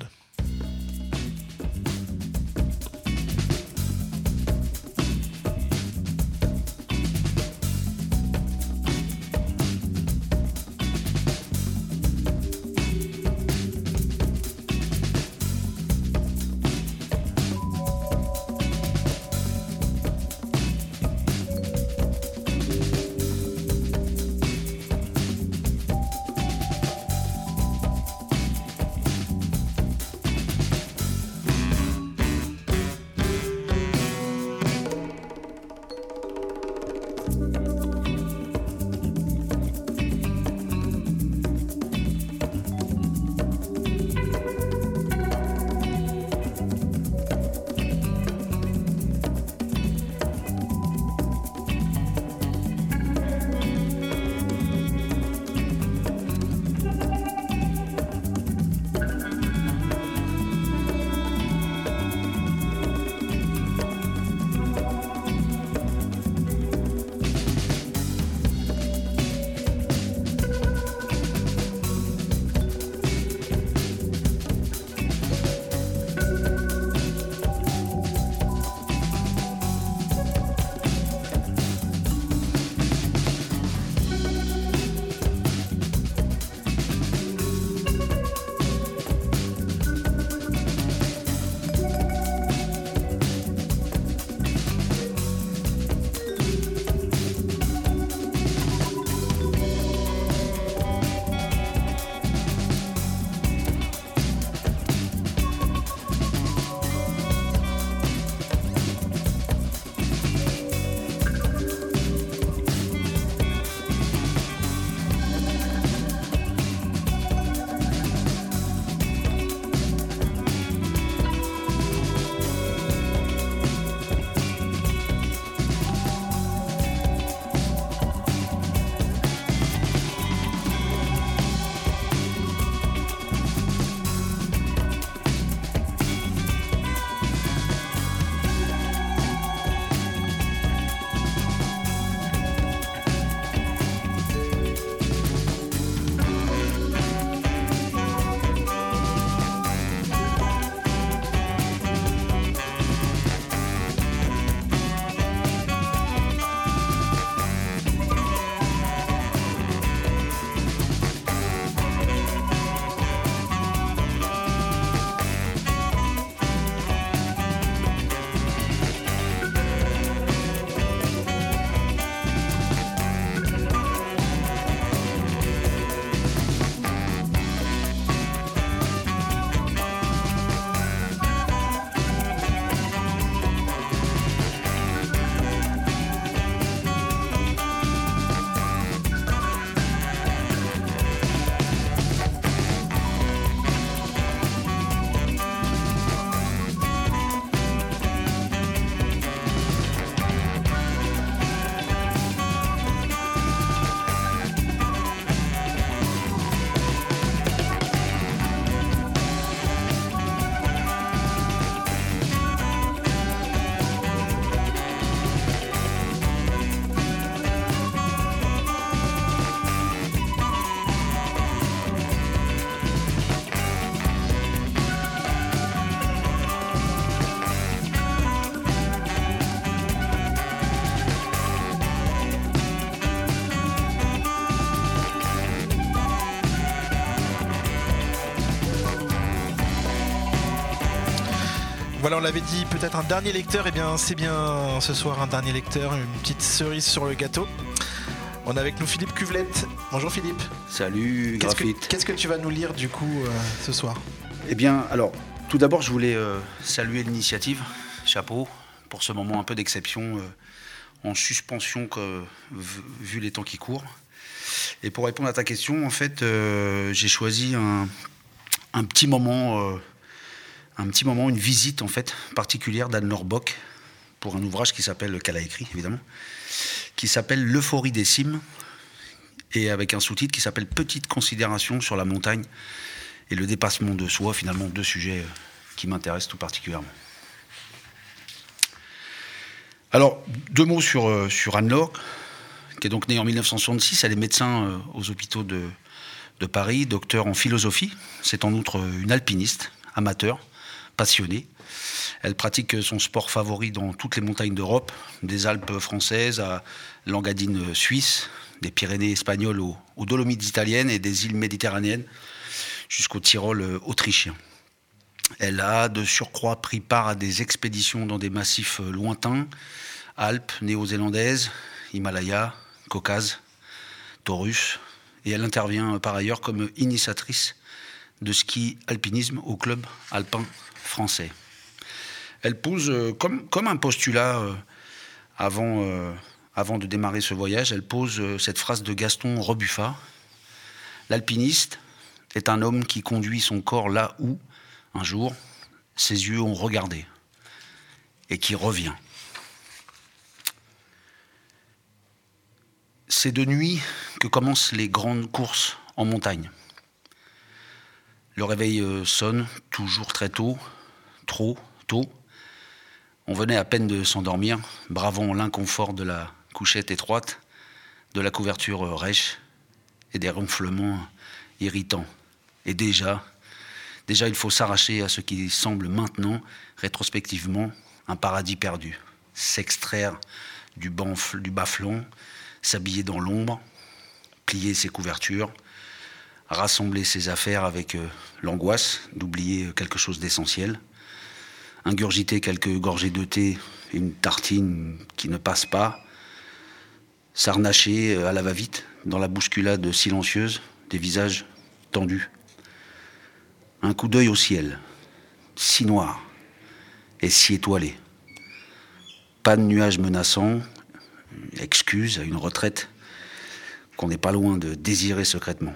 Voilà, on l'avait dit, peut-être un dernier lecteur. Et eh bien c'est bien ce soir un dernier lecteur, une petite cerise sur le gâteau. On est avec nous Philippe Cuvelette. Bonjour Philippe. Salut Graphite. Qu'est-ce que, qu'est-ce que tu vas nous lire du coup euh, ce soir? Eh bien alors, tout d'abord je voulais euh, saluer l'initiative, chapeau, pour ce moment un peu d'exception, euh, en suspension que, vu les temps qui courent. Et pour répondre à ta question, en fait, euh, j'ai choisi un, un petit moment, euh, un petit moment, une visite en fait particulière d'Anne Norbock pour un ouvrage qui s'appelle, qu'elle a écrit évidemment, qui s'appelle L'Euphorie des cimes, et avec un sous-titre qui s'appelle Petite considération sur la montagne et le dépassement de soi. Finalement, deux sujets qui m'intéressent tout particulièrement. Alors, deux mots sur euh, sur Anne Norbock, qui est donc née en dix-neuf cent soixante-six, elle est médecin aux hôpitaux de, de Paris, docteur en philosophie. C'est en outre une alpiniste, amateur, passionnée. Elle pratique son sport favori dans toutes les montagnes d'Europe, des Alpes françaises à l'Engadine suisse, des Pyrénées espagnoles aux, aux Dolomites italiennes et des îles méditerranéennes jusqu'au Tyrol autrichien. Elle a de surcroît pris part à des expéditions dans des massifs lointains, Alpes, néo-zélandaises, Himalaya, Caucase, Taurus, et elle intervient par ailleurs comme initiatrice de ski alpinisme au club alpin français. Elle pose euh, comme, comme un postulat euh, avant, euh, avant de démarrer ce voyage, elle pose euh, cette phrase de Gaston Rebuffat: l'alpiniste est un homme qui conduit son corps là où, un jour, ses yeux ont regardé, et qui revient. C'est de nuit que commencent les grandes courses en montagne. Le réveil sonne, toujours très tôt, trop tôt. On venait à peine de s'endormir, bravant l'inconfort de la couchette étroite, de la couverture rêche et des ronflements irritants. Et déjà, déjà il faut s'arracher à ce qui semble maintenant, rétrospectivement, un paradis perdu. S'extraire du banf, du bas-flanc, s'habiller dans l'ombre, plier ses couvertures, rassembler ses affaires avec euh, l'angoisse d'oublier quelque chose d'essentiel, ingurgiter quelques gorgées de thé, une tartine qui ne passe pas, s'arnacher à la va-vite dans la bousculade silencieuse des visages tendus. Un coup d'œil au ciel, si noir et si étoilé. Pas de nuages menaçants, excuse à une retraite qu'on n'est pas loin de désirer secrètement.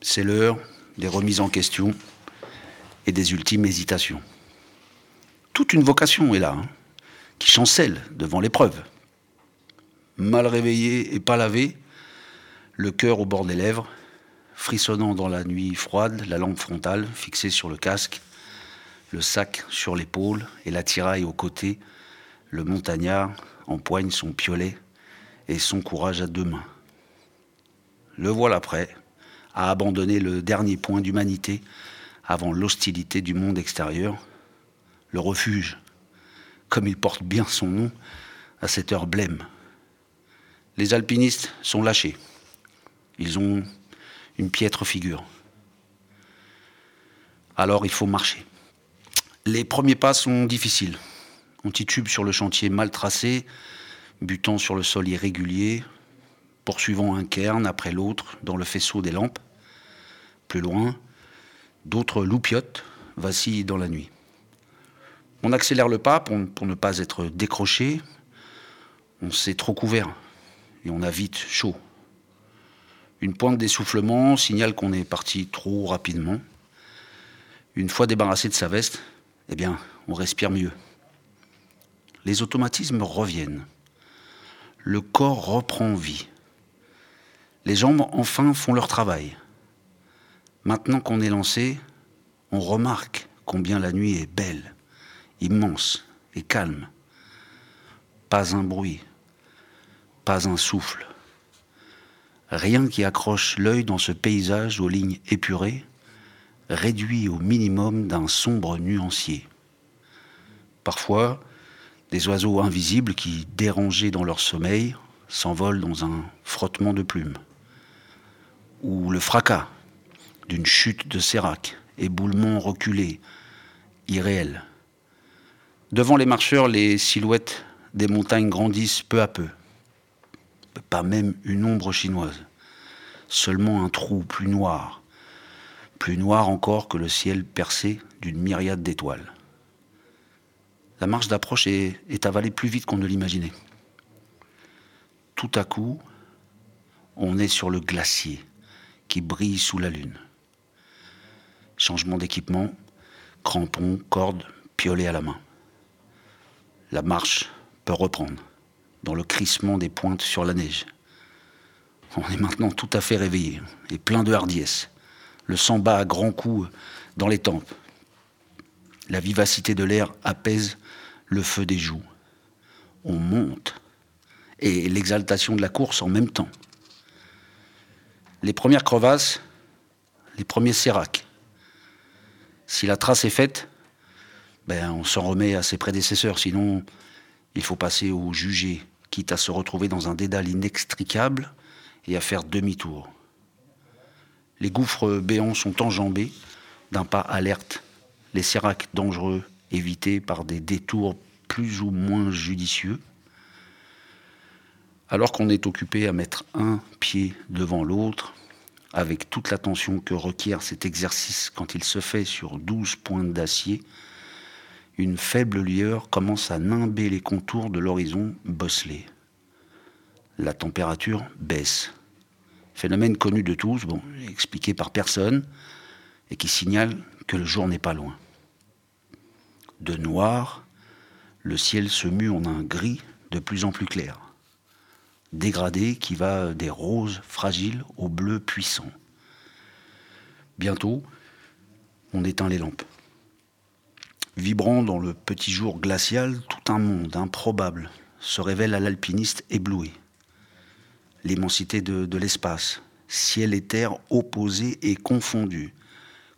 C'est l'heure des remises en question et des ultimes hésitations. Toute une vocation est là, hein, qui chancelle devant l'épreuve. Mal réveillé et pas lavé, le cœur au bord des lèvres, frissonnant dans la nuit froide, la lampe frontale fixée sur le casque, le sac sur l'épaule et la tiraille au côté, le montagnard empoigne son piolet et son courage à deux mains. Le voilà prêt à abandonner le dernier point d'humanité avant l'hostilité du monde extérieur, le refuge, comme il porte bien son nom à cette heure blême. Les alpinistes sont lâchés. Ils ont une piètre figure. Alors il faut marcher. Les premiers pas sont difficiles. On titube sur le chantier mal tracé, butant sur le sol irrégulier, poursuivant un cairn après l'autre dans le faisceau des lampes. Plus loin, d'autres loupiotes vacillent dans la nuit. On accélère le pas pour, pour ne pas être décroché. On s'est trop couvert et on a vite chaud. Une pointe d'essoufflement signale qu'on est parti trop rapidement. Une fois débarrassé de sa veste, eh bien, on respire mieux. Les automatismes reviennent. Le corps reprend vie. Les jambes enfin font leur travail. Maintenant qu'on est lancé, on remarque combien la nuit est belle, immense et calme. Pas un bruit, pas un souffle. Rien qui accroche l'œil dans ce paysage aux lignes épurées, réduit au minimum d'un sombre nuancier. Parfois, des oiseaux invisibles qui, dérangés dans leur sommeil, s'envolent dans un frottement de plumes. Ou le fracas d'une chute de sérac, éboulement reculé, irréel. Devant les marcheurs, les silhouettes des montagnes grandissent peu à peu. Pas même une ombre chinoise, seulement un trou plus noir, plus noir encore que le ciel percé d'une myriade d'étoiles. La marche d'approche est, est avalée plus vite qu'on ne l'imaginait. Tout à coup, on est sur le glacier qui brille sous la lune. Changement d'équipement, crampons, cordes, piolets à la main. La marche peut reprendre, dans le crissement des pointes sur la neige. On est maintenant tout à fait réveillé et plein de hardiesse. Le sang bat à grands coups dans les tempes. La vivacité de l'air apaise le feu des joues. On monte, et l'exaltation de la course en même temps. Les premières crevasses, les premiers séracs. Si la trace est faite, ben on s'en remet à ses prédécesseurs, sinon il faut passer au jugé, quitte à se retrouver dans un dédale inextricable et à faire demi-tour. Les gouffres béants sont enjambés d'un pas alerte, les séracs dangereux évités par des détours plus ou moins judicieux. Alors qu'on est occupé à mettre un pied devant l'autre, avec toute l'attention que requiert cet exercice quand il se fait sur douze pointes d'acier, une faible lueur commence à nimber les contours de l'horizon bosselé. La température baisse. Phénomène connu de tous, bon, expliqué par personne, et qui signale que le jour n'est pas loin. De noir, le ciel se mue en un gris de plus en plus clair, dégradé qui va des roses fragiles au bleu puissant. Bientôt, on éteint les lampes. Vibrant dans le petit jour glacial, tout un monde improbable se révèle à l'alpiniste ébloui. L'immensité de, de l'espace, ciel et terre opposés et confondus,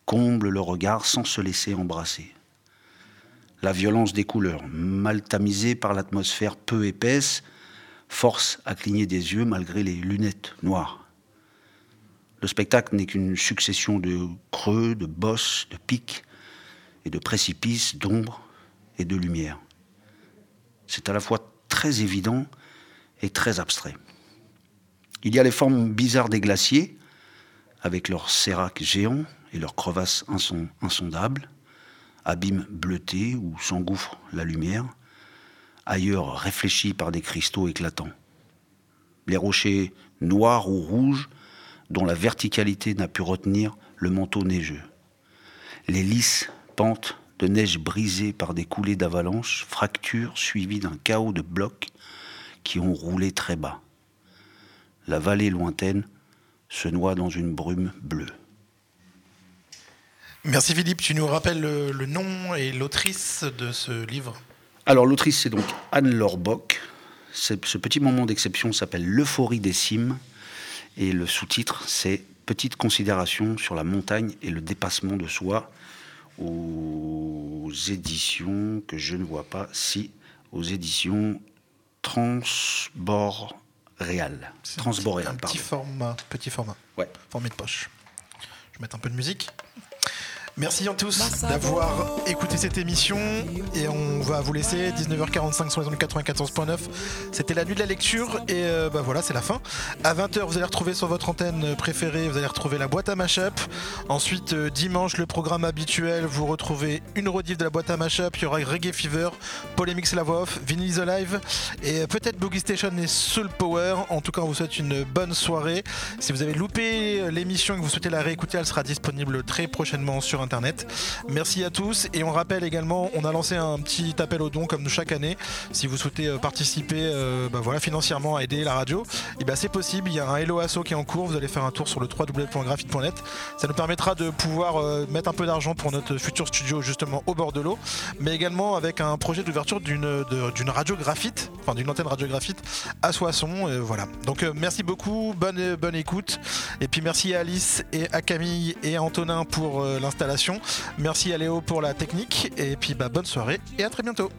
comble le regard sans se laisser embrasser. La violence des couleurs, mal tamisée par l'atmosphère peu épaisse, force à cligner des yeux malgré les lunettes noires. Le spectacle n'est qu'une succession de creux, de bosses, de pics, et de précipices, d'ombre et de lumière. C'est à la fois très évident et très abstrait. Il y a les formes bizarres des glaciers, avec leurs séracs géants et leurs crevasses insondables, abîmes bleutés où s'engouffre la lumière, ailleurs réfléchis par des cristaux éclatants. Les rochers noirs ou rouges, dont la verticalité n'a pu retenir le manteau neigeux. Les lisses pentes de neige brisées par des coulées d'avalanches, fractures suivies d'un chaos de blocs qui ont roulé très bas. La vallée lointaine se noie dans une brume bleue. Merci Philippe, tu nous rappelles le, le nom et l'autrice de ce livre ? Alors l'autrice c'est donc Anne-Laure Bock. C'est, ce petit moment d'exception s'appelle « L'euphorie des cimes » et le sous-titre c'est « Petite considération sur la montagne et le dépassement de soi » aux éditions que je ne vois pas, si, aux éditions Transboréal. Transboréal, pardon. Petit format, petit format. Ouais. Format de poche. Je vais mettre un peu de musique. Merci à tous d'avoir écouté cette émission et on va vous laisser dix-neuf heures quarante-cinq sur les ondes quatre-vingt-quatorze neuf. C'était la nuit de la lecture et euh, bah voilà, c'est la fin. À vingt heures, vous allez retrouver sur votre antenne préférée, vous allez retrouver la boîte à mashup. Ensuite, euh, dimanche, le programme habituel, vous retrouvez une rediff de la boîte à mashup. Il y aura Reggae Fever, Polémix la voix off, Vinyl the Live et peut-être Boogie Station et Soul Power. En tout cas, on vous souhaite une bonne soirée. Si vous avez loupé l'émission et que vous souhaitez la réécouter, elle sera disponible très prochainement sur Internet. Merci à tous et on rappelle également, on a lancé un petit appel aux dons comme chaque année. Si vous souhaitez participer euh, bah voilà, financièrement à aider la radio, et bah c'est possible, il y a un Hello Asso qui est en cours, vous allez faire un tour sur le w w w point graf'hit point net. Ça nous permettra de pouvoir euh, mettre un peu d'argent pour notre futur studio justement au bord de l'eau, mais également avec un projet d'ouverture d'une, de, d'une radio graphite, enfin d'une antenne radio graphite à Soissons. Euh, voilà. Donc euh, merci beaucoup, bonne, bonne écoute et puis merci à Alice et à Camille et à Antonin pour euh, l'installation. Merci à Léo pour la technique et puis bah bonne soirée et à très bientôt.